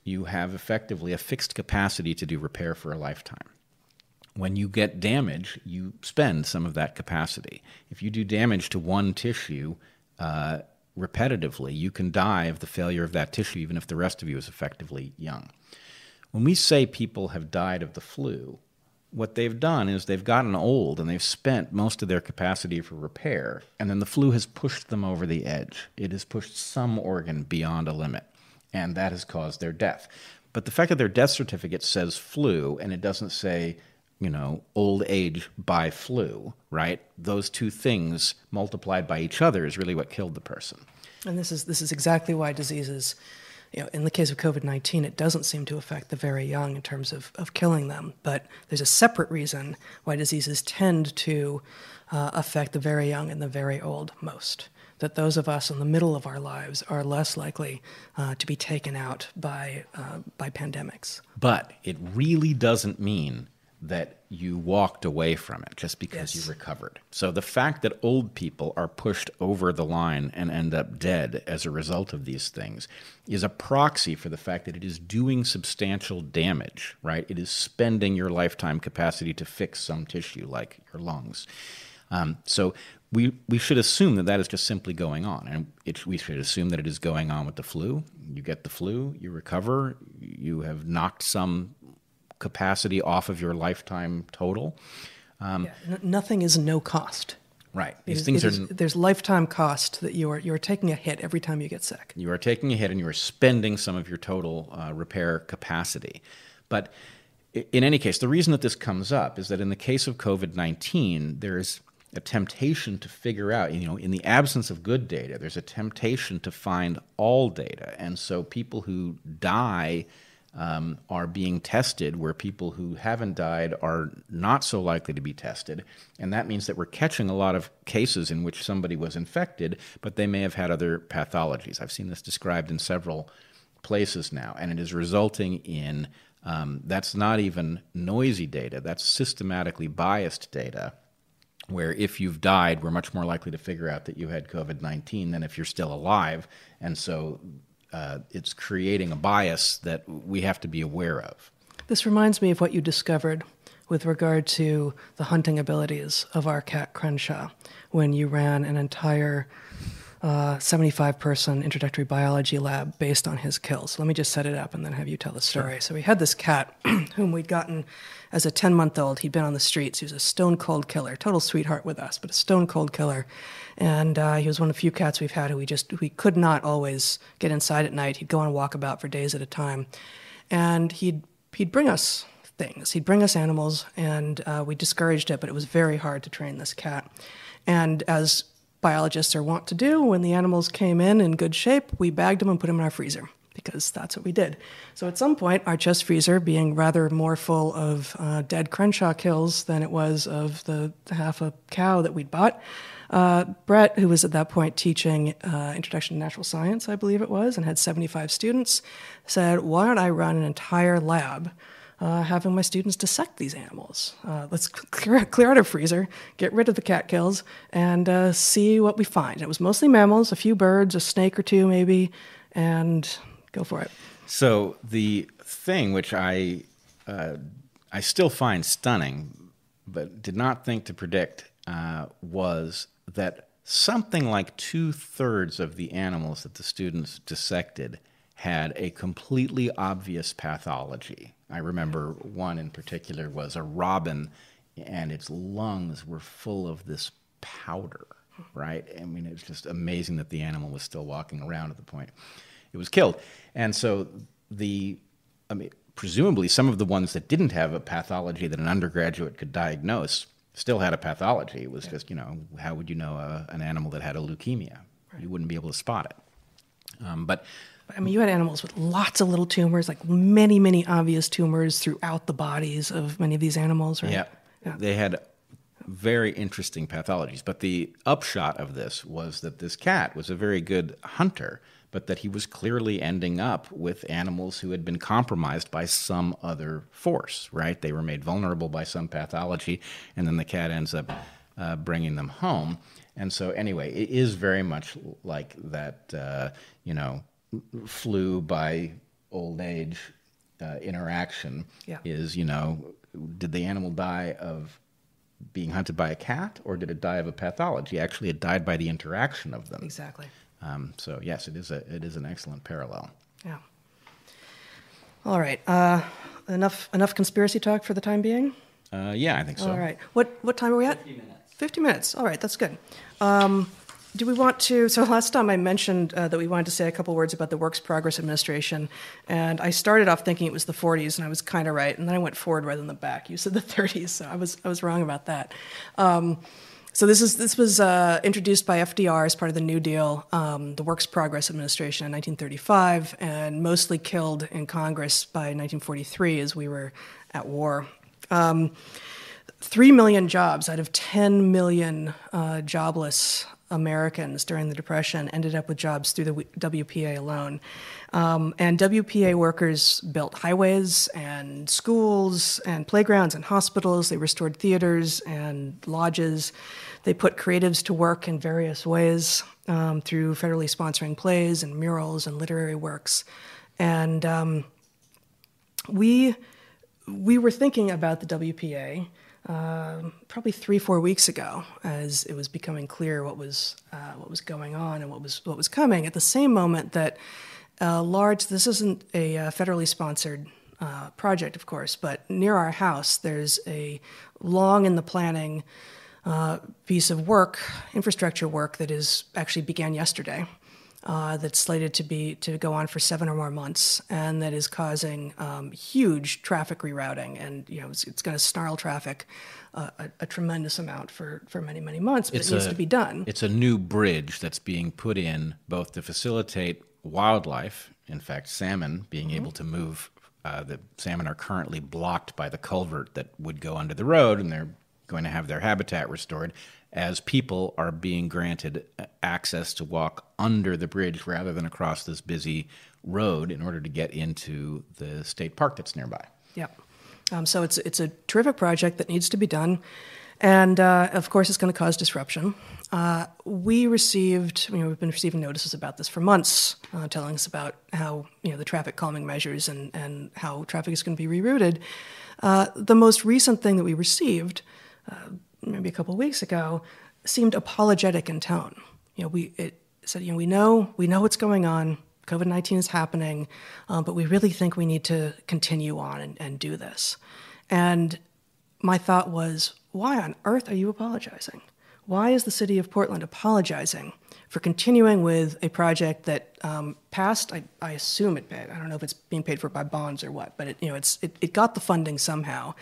you have effectively a fixed capacity to do repair for a lifetime. When you get damage, you spend some of that capacity. If you do damage to one tissue repetitively, you can die of the failure of that tissue, even if the rest of you is effectively young. When we say people have died of the flu, what they've done is they've gotten old and they've spent most of their capacity for repair, and then the flu has pushed them over the edge. It has pushed some organ beyond a limit, and that has caused their death. But the fact that their death certificate says flu and it doesn't say, old age by flu, right? Those two things multiplied by each other is really what killed the person. And this is exactly why diseases... in the case of COVID-19, it doesn't seem to affect the very young in terms of killing them. But there's a separate reason why diseases tend to affect the very young and the very old most. That those of us in the middle of our lives are less likely to be taken out by pandemics. But it really doesn't mean that you walked away from it just because you recovered. So the fact that old people are pushed over the line and end up dead as a result of these things is a proxy for the fact that it is doing substantial damage, right? It is spending your lifetime capacity to fix some tissue like your lungs. So we should assume that is just simply going on. And we should assume that it is going on with the flu. You get the flu, you recover, you have knocked some capacity off of your lifetime total. Nothing is no cost. Right. There's lifetime cost that you're taking a hit every time you get sick. You are taking a hit and you are spending some of your total repair capacity. But in any case, the reason that this comes up is that in the case of COVID-19, there's a temptation to figure out, in the absence of good data, there's a temptation to find all data. And so people who die are being tested where people who haven't died are not so likely to be tested. And that means that we're catching a lot of cases in which somebody was infected, but they may have had other pathologies. I've seen this described in several places now, and it is resulting in, that's not even noisy data, that's systematically biased data, where if you've died, we're much more likely to figure out that you had COVID-19 than if you're still alive. And so it's creating a bias that we have to be aware of. This reminds me of what you discovered with regard to the hunting abilities of our cat Crenshaw when you ran an entire 75-person introductory biology lab based on his kills. Let me just set it up and then have you tell the story. Sure. So we had this cat whom we'd gotten as a 10-month-old. He'd been on the streets. He was a stone-cold killer, total sweetheart with us, but a stone-cold killer. And he was one of the few cats we've had who we could not always get inside at night. He'd go on a walkabout for days at a time. And he'd bring us things. He'd bring us animals, and we discouraged it, but it was very hard to train this cat. And as biologists are wont to do, when the animals came in good shape, we bagged them and put them in our freezer. because that's what we did. So at some point, our chest freezer, being rather more full of dead Crenshaw kills than it was of the half a cow that we'd bought, Bret, who was at that point teaching Introduction to Natural Science, I believe it was, and had 75 students, said, why don't I run an entire lab having my students dissect these animals? Let's clear out our freezer, get rid of the cat kills, and see what we find. It was mostly mammals, a few birds, a snake or two maybe, and go for it. So the thing which I still find stunning, but did not think to predict, was that something like 2/3 of the animals that the students dissected had a completely obvious pathology. I remember one in particular was a robin, and its lungs were full of this powder, right? I mean, it's just amazing that the animal was still walking around at the point it was killed. And so presumably some of the ones that didn't have a pathology that an undergraduate could diagnose still had a pathology. It was just, how would you know an animal that had a leukemia? Right. You wouldn't be able to spot it. You had animals with lots of little tumors, like many, many obvious tumors throughout the bodies of many of these animals, right? Yeah. They had very interesting pathologies. But the upshot of this was that this cat was a very good hunter, but that he was clearly ending up with animals who had been compromised by some other force, right? They were made vulnerable by some pathology, and then the cat ends up bringing them home. And so anyway, it is very much like that, flu by old age interaction is, did the animal die of being hunted by a cat or did it die of a pathology? Actually, it died by the interaction of them. Exactly. So yes, it is an excellent parallel. Yeah. All right. Enough conspiracy talk for the time being? Yeah, I think so. All right. What time are we at? 50 minutes. 50 minutes. All right, that's good. Do we want to, so last time I mentioned that we wanted to say a couple words about the Works Progress Administration, and I started off thinking it was the 40s, and I was kind of right, and then I went forward rather than the back. You said the 30s, so I was wrong about that. So this was introduced by FDR as part of the New Deal, the Works Progress Administration in 1935, and mostly killed in Congress by 1943 as we were at war. 3 million jobs out of 10 million jobless Americans during the Depression ended up with jobs through the WPA alone. And WPA workers built highways and schools and playgrounds and hospitals. They restored theaters and lodges. They put creatives to work in various ways through federally sponsoring plays and murals and literary works. And we were thinking about the WPA probably 3-4 weeks ago, as it was becoming clear what was going on and what was coming. At the same moment that this isn't a federally sponsored project, of course, but near our house there's a long in the planning piece of work, infrastructure work that is actually began yesterday. That's slated to go on for 7 or more months, and that is causing huge traffic rerouting, and it's going to snarl traffic a tremendous amount for many, many months. But it needs to be done. It's a new bridge that's being put in both to facilitate wildlife, in fact, salmon being able to move. The salmon are currently blocked by the culvert that would go under the road, and they're going to have their habitat restored, as people are being granted access to walk under the bridge rather than across this busy road in order to get into the state park that's nearby. Yep. So it's a terrific project that needs to be done. And, of course, it's going to cause disruption. We've been receiving notices about this for months, telling us about how, the traffic calming measures and how traffic is going to be rerouted. The most recent thing that we received, maybe a couple of weeks ago, seemed apologetic in tone. We know what's going on. COVID-19 is happening, but we really think we need to continue on and do this. And my thought was, why on earth are you apologizing? Why is the city of Portland apologizing for continuing with a project that passed? I assume it paid. I don't know if it's being paid for by bonds or what, but it got the funding somehow.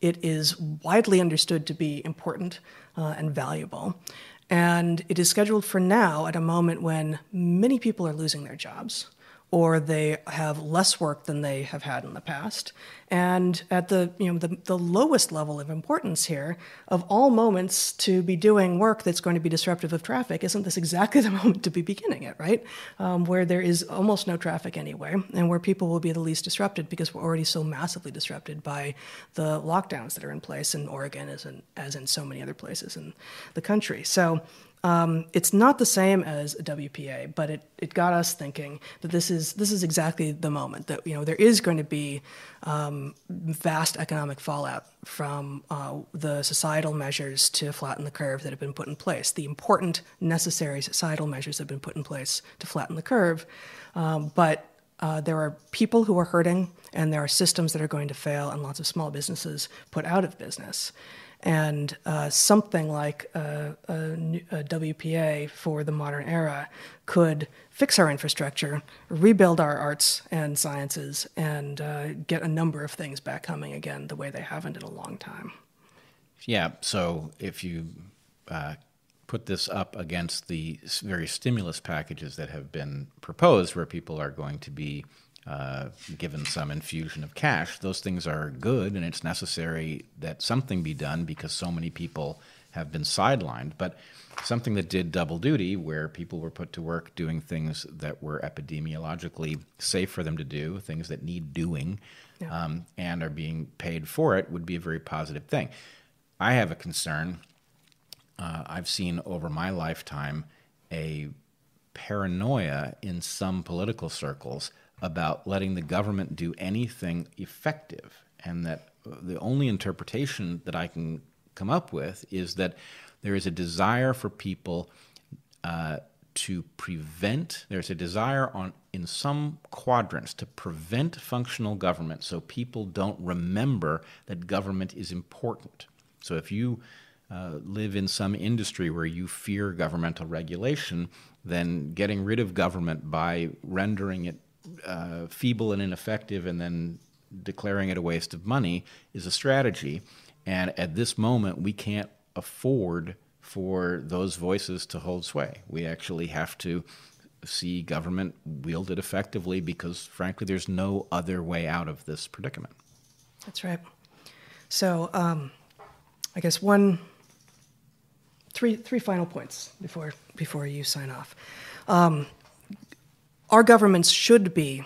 It is widely understood to be important and valuable. And it is scheduled for now at a moment when many people are losing their jobs, or they have less work than they have had in the past. And at the lowest level of importance here, of all moments to be doing work that's going to be disruptive of traffic, isn't this exactly the moment to be beginning it, right? Where there is almost no traffic anyway, and where people will be the least disrupted because we're already so massively disrupted by the lockdowns that are in place in Oregon as in so many other places in the country. So it's not the same as a WPA, but it got us thinking that this is exactly the moment that, there is going to be vast economic fallout from the societal measures to flatten the curve that have been put in place, the important, necessary societal measures that have been put in place to flatten the curve. But there are people who are hurting, and there are systems that are going to fail, and lots of small businesses put out of business. And something like a WPA for the modern era could fix our infrastructure, rebuild our arts and sciences, and get a number of things back humming again the way they haven't in a long time. Yeah, so if you put this up against the various stimulus packages that have been proposed where people are going to be given some infusion of cash, those things are good, and it's necessary that something be done because so many people have been sidelined. But something that did double duty, where people were put to work doing things that were epidemiologically safe for them to do, things that need doing, and are being paid for it, would be a very positive thing. I have a concern. I've seen over my lifetime a paranoia in some political circles about letting the government do anything effective, and that the only interpretation that I can come up with is that there is a desire for people to prevent, there's a desire in some quadrants to prevent functional government so people don't remember that government is important. So if you live in some industry where you fear governmental regulation, then getting rid of government by rendering it feeble and ineffective and then declaring it a waste of money is a strategy. And at this moment, we can't afford for those voices to hold sway. We actually have to see government wielded effectively because, frankly, there's no other way out of this predicament. That's right. So I guess three final points before you sign off. Our governments should be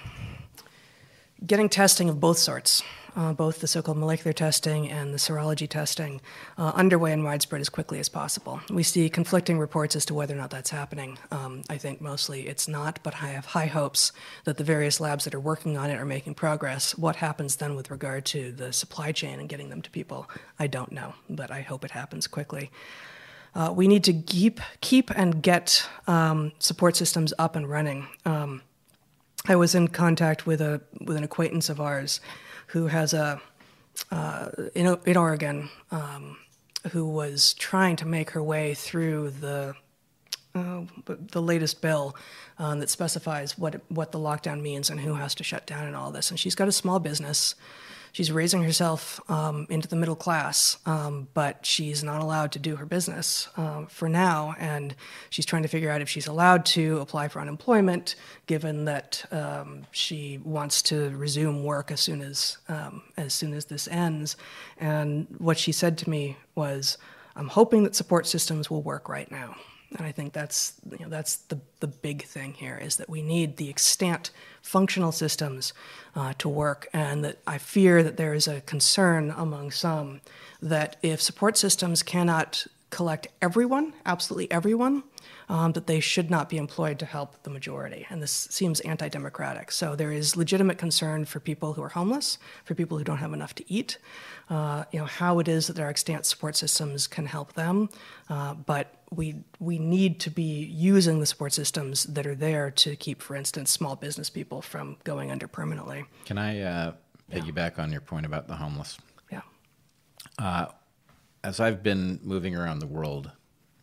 getting testing of both sorts, both the so-called molecular testing and the serology testing, underway and widespread as quickly as possible. We see conflicting reports as to whether or not that's happening. I think mostly it's not, but I have high hopes that the various labs that are working on it are making progress. What happens then with regard to the supply chain and getting them to people, I don't know, but I hope it happens quickly. We need to keep and get support systems up and running. I was in contact with an acquaintance of ours who has in Oregon, who was trying to make her way through the latest bill that specifies what the lockdown means and who has to shut down and all this. And she's got a small business. She's raising herself into the middle class, but she's not allowed to do her business for now, and she's trying to figure out if she's allowed to apply for unemployment, given that she wants to resume work as soon as this ends. And what she said to me was, "I'm hoping that support systems will work right now." And I think that's the big thing here, is that we need the extant functional systems to work, and that I fear that there is a concern among some that if support systems cannot collect everyone, absolutely everyone, that they should not be employed to help the majority. And this seems anti-democratic. So there is legitimate concern for people who are homeless, for people who don't have enough to eat, how it is that our extant support systems can help them. But we need to be using the support systems that are there to keep, for instance, small business people from going under permanently. Can I piggyback on your point about the homeless? Yeah. As I've been moving around the world,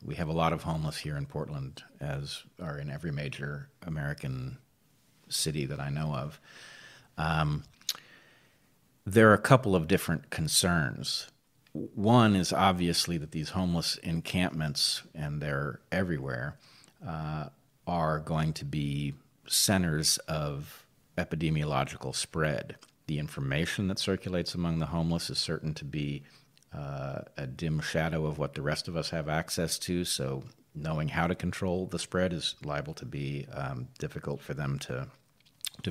we have a lot of homeless here in Portland, as are in every major American city that I know of. There are a couple of different concerns. One is obviously that these homeless encampments, and they're everywhere, are going to be centers of epidemiological spread. The information that circulates among the homeless is certain to be a dim shadow of what the rest of us have access to, so knowing how to control the spread is liable to be difficult for them to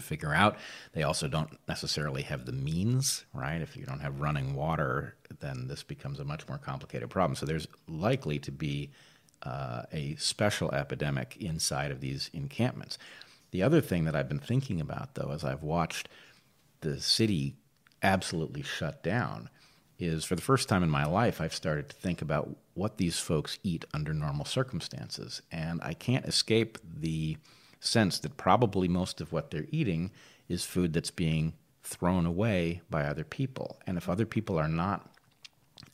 figure out. They also don't necessarily have the means, right? If you don't have running water, then this becomes a much more complicated problem. So there's likely to be a special epidemic inside of these encampments. The other thing that I've been thinking about, though, as I've watched the city absolutely shut down, is for the first time in my life, I've started to think about what these folks eat under normal circumstances. And I can't escape the sense that probably most of what they're eating is food that's being thrown away by other people. And if other people are not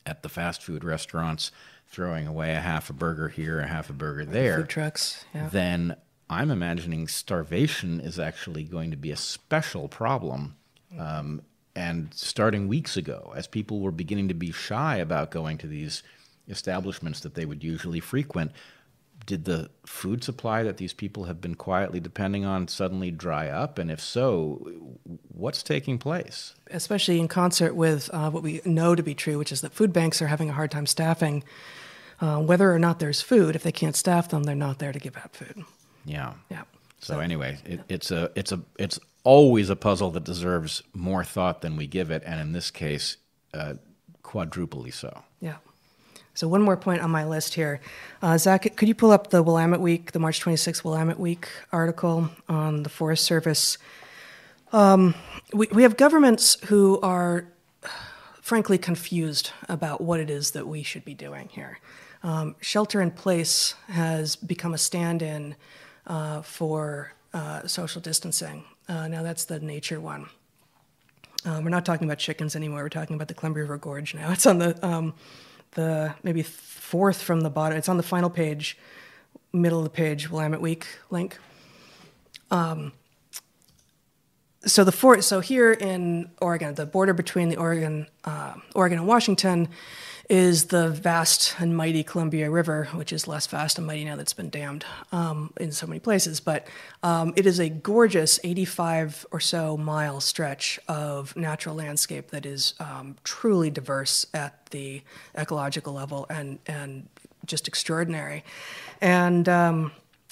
at the fast food restaurants throwing away a half a burger here, a half a burger there, food trucks, yeah, then I'm imagining starvation is actually going to be a special problem. And starting weeks ago, as people were beginning to be shy about going to these establishments that they would usually frequent, did the food supply that these people have been quietly depending on suddenly dry up? And if so, what's taking place? Especially in concert with what we know to be true, which is that food banks are having a hard time staffing. Whether or not there's food, if they can't staff them, they're not there to give out food. Yeah. Yeah. So anyway, it's always a puzzle that deserves more thought than we give it, and in this case, quadruply so. Yeah. So one more point on my list here. Zach, could you pull up the Willamette Week, the March 26th Willamette Week article on the Forest Service? We have governments who are, frankly, confused about what it is that we should be doing here. Shelter in place has become a stand-in for social distancing. Now that's the nature one. We're not talking about chickens anymore. We're talking about the Columbia River Gorge now. It's on the maybe fourth from the bottom. It's on the final page, middle of the page, Willamette Week link. So here in Oregon, the border between the Oregon and Washington is the vast and mighty Columbia River, which is less vast and mighty now that's been dammed in so many places. But it is a gorgeous 85 or so mile stretch of natural landscape that is truly diverse at the ecological level and just extraordinary. And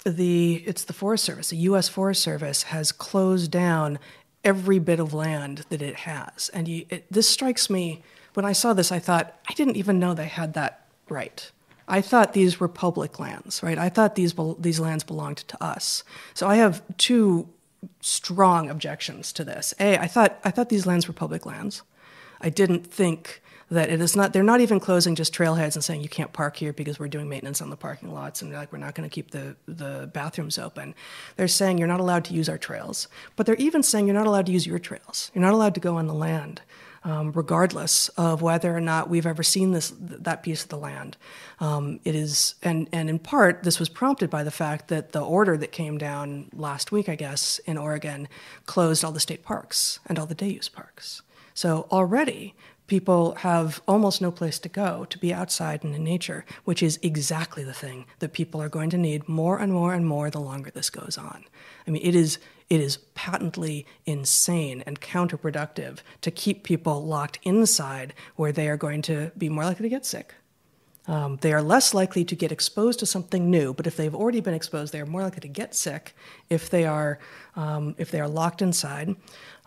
it's the Forest Service, the U.S. Forest Service has closed down every bit of land that it has. And this strikes me. When I saw this, I thought, I didn't even know they had that right. I thought these were public lands, right? I thought these lands belonged to us. So I have two strong objections to this. I thought these lands were public lands. I didn't think that it is not. They're not even closing just trailheads and saying you can't park here because we're doing maintenance on the parking lots and like we're not going to keep the bathrooms open. They're saying you're not allowed to use our trails. But they're even saying you're not allowed to use your trails. You're not allowed to go on the land. Regardless of whether or not we've ever seen that piece of the land. It is, and in part, this was prompted by the fact that the order that came down last week, I guess, in Oregon, closed all the state parks and all the day-use parks. So already, people have almost no place to go to be outside and in nature, which is exactly the thing that people are going to need more and more and more the longer this goes on. I mean, it is patently insane and counterproductive to keep people locked inside where they are going to be more likely to get sick. They are less likely to get exposed to something new, but if they've already been exposed, they are more likely to get sick if they are locked inside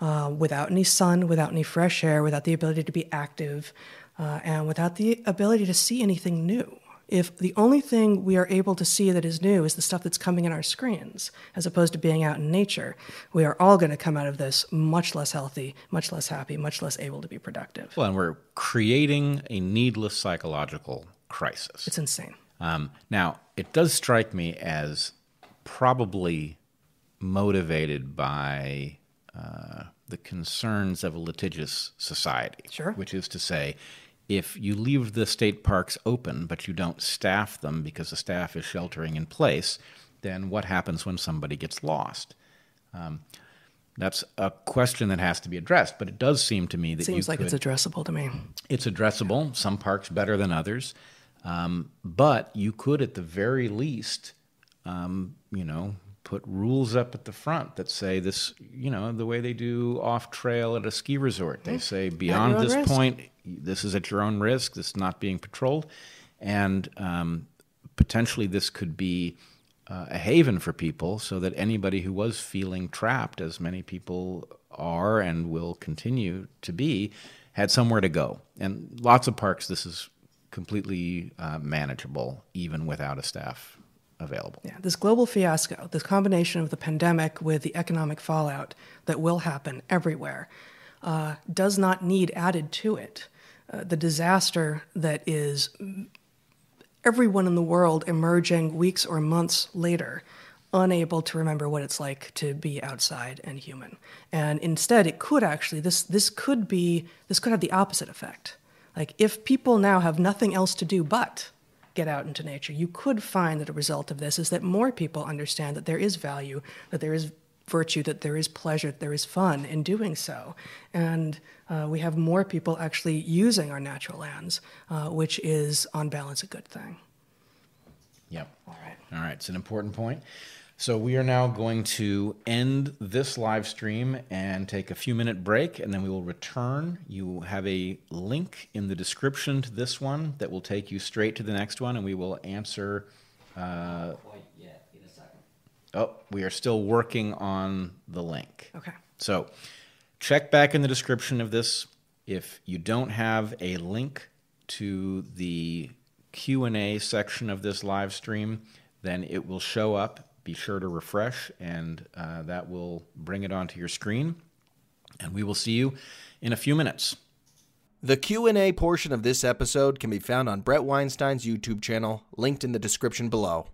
without any sun, without any fresh air, without the ability to be active, and without the ability to see anything new. If the only thing we are able to see that is new is the stuff that's coming in our screens, as opposed to being out in nature, we are all going to come out of this much less healthy, much less happy, much less able to be productive. Well, and we're creating a needless psychological crisis. It's insane. Now, it does strike me as probably motivated by the concerns of a litigious society. Sure. Which is to say, if you leave the state parks open, but you don't staff them because the staff is sheltering in place, then what happens when somebody gets lost? That's a question that has to be addressed, but it does seem to me that it's addressable to me. It's addressable, some parks better than others, but you could at the very least, put rules up at the front that say this, you know, the way they do off trail at a ski resort. They say beyond this point, this is at your own risk. This is not being patrolled. And potentially this could be a haven for people so that anybody who was feeling trapped, as many people are and will continue to be, had somewhere to go. And lots of parks, this is completely manageable, even without a staff available. Yeah, this global fiasco, this combination of the pandemic with the economic fallout that will happen everywhere, does not need added to it the disaster that is everyone in the world emerging weeks or months later, unable to remember what it's like to be outside and human. And instead, it could actually, this could have the opposite effect. Like, if people now have nothing else to do but get out into nature, you could find that a result of this is that more people understand that there is value, that there is virtue, that there is pleasure, that there is fun in doing so. And we have more people actually using our natural lands, which is, on balance, a good thing. Yep. All right. It's an important point. So we are now going to end this live stream and take a few-minute break, and then we will return. You have a link in the description to this one that will take you straight to the next one, and we will answer... Not quite yet, in a second. Oh, we are still working on the link. Okay. So check back in the description of this. If you don't have a link to the Q&A section of this live stream, then it will show up. Be sure to refresh, and that will bring it onto your screen. And we will see you in a few minutes. The Q&A portion of this episode can be found on Bret Weinstein's YouTube channel, linked in the description below.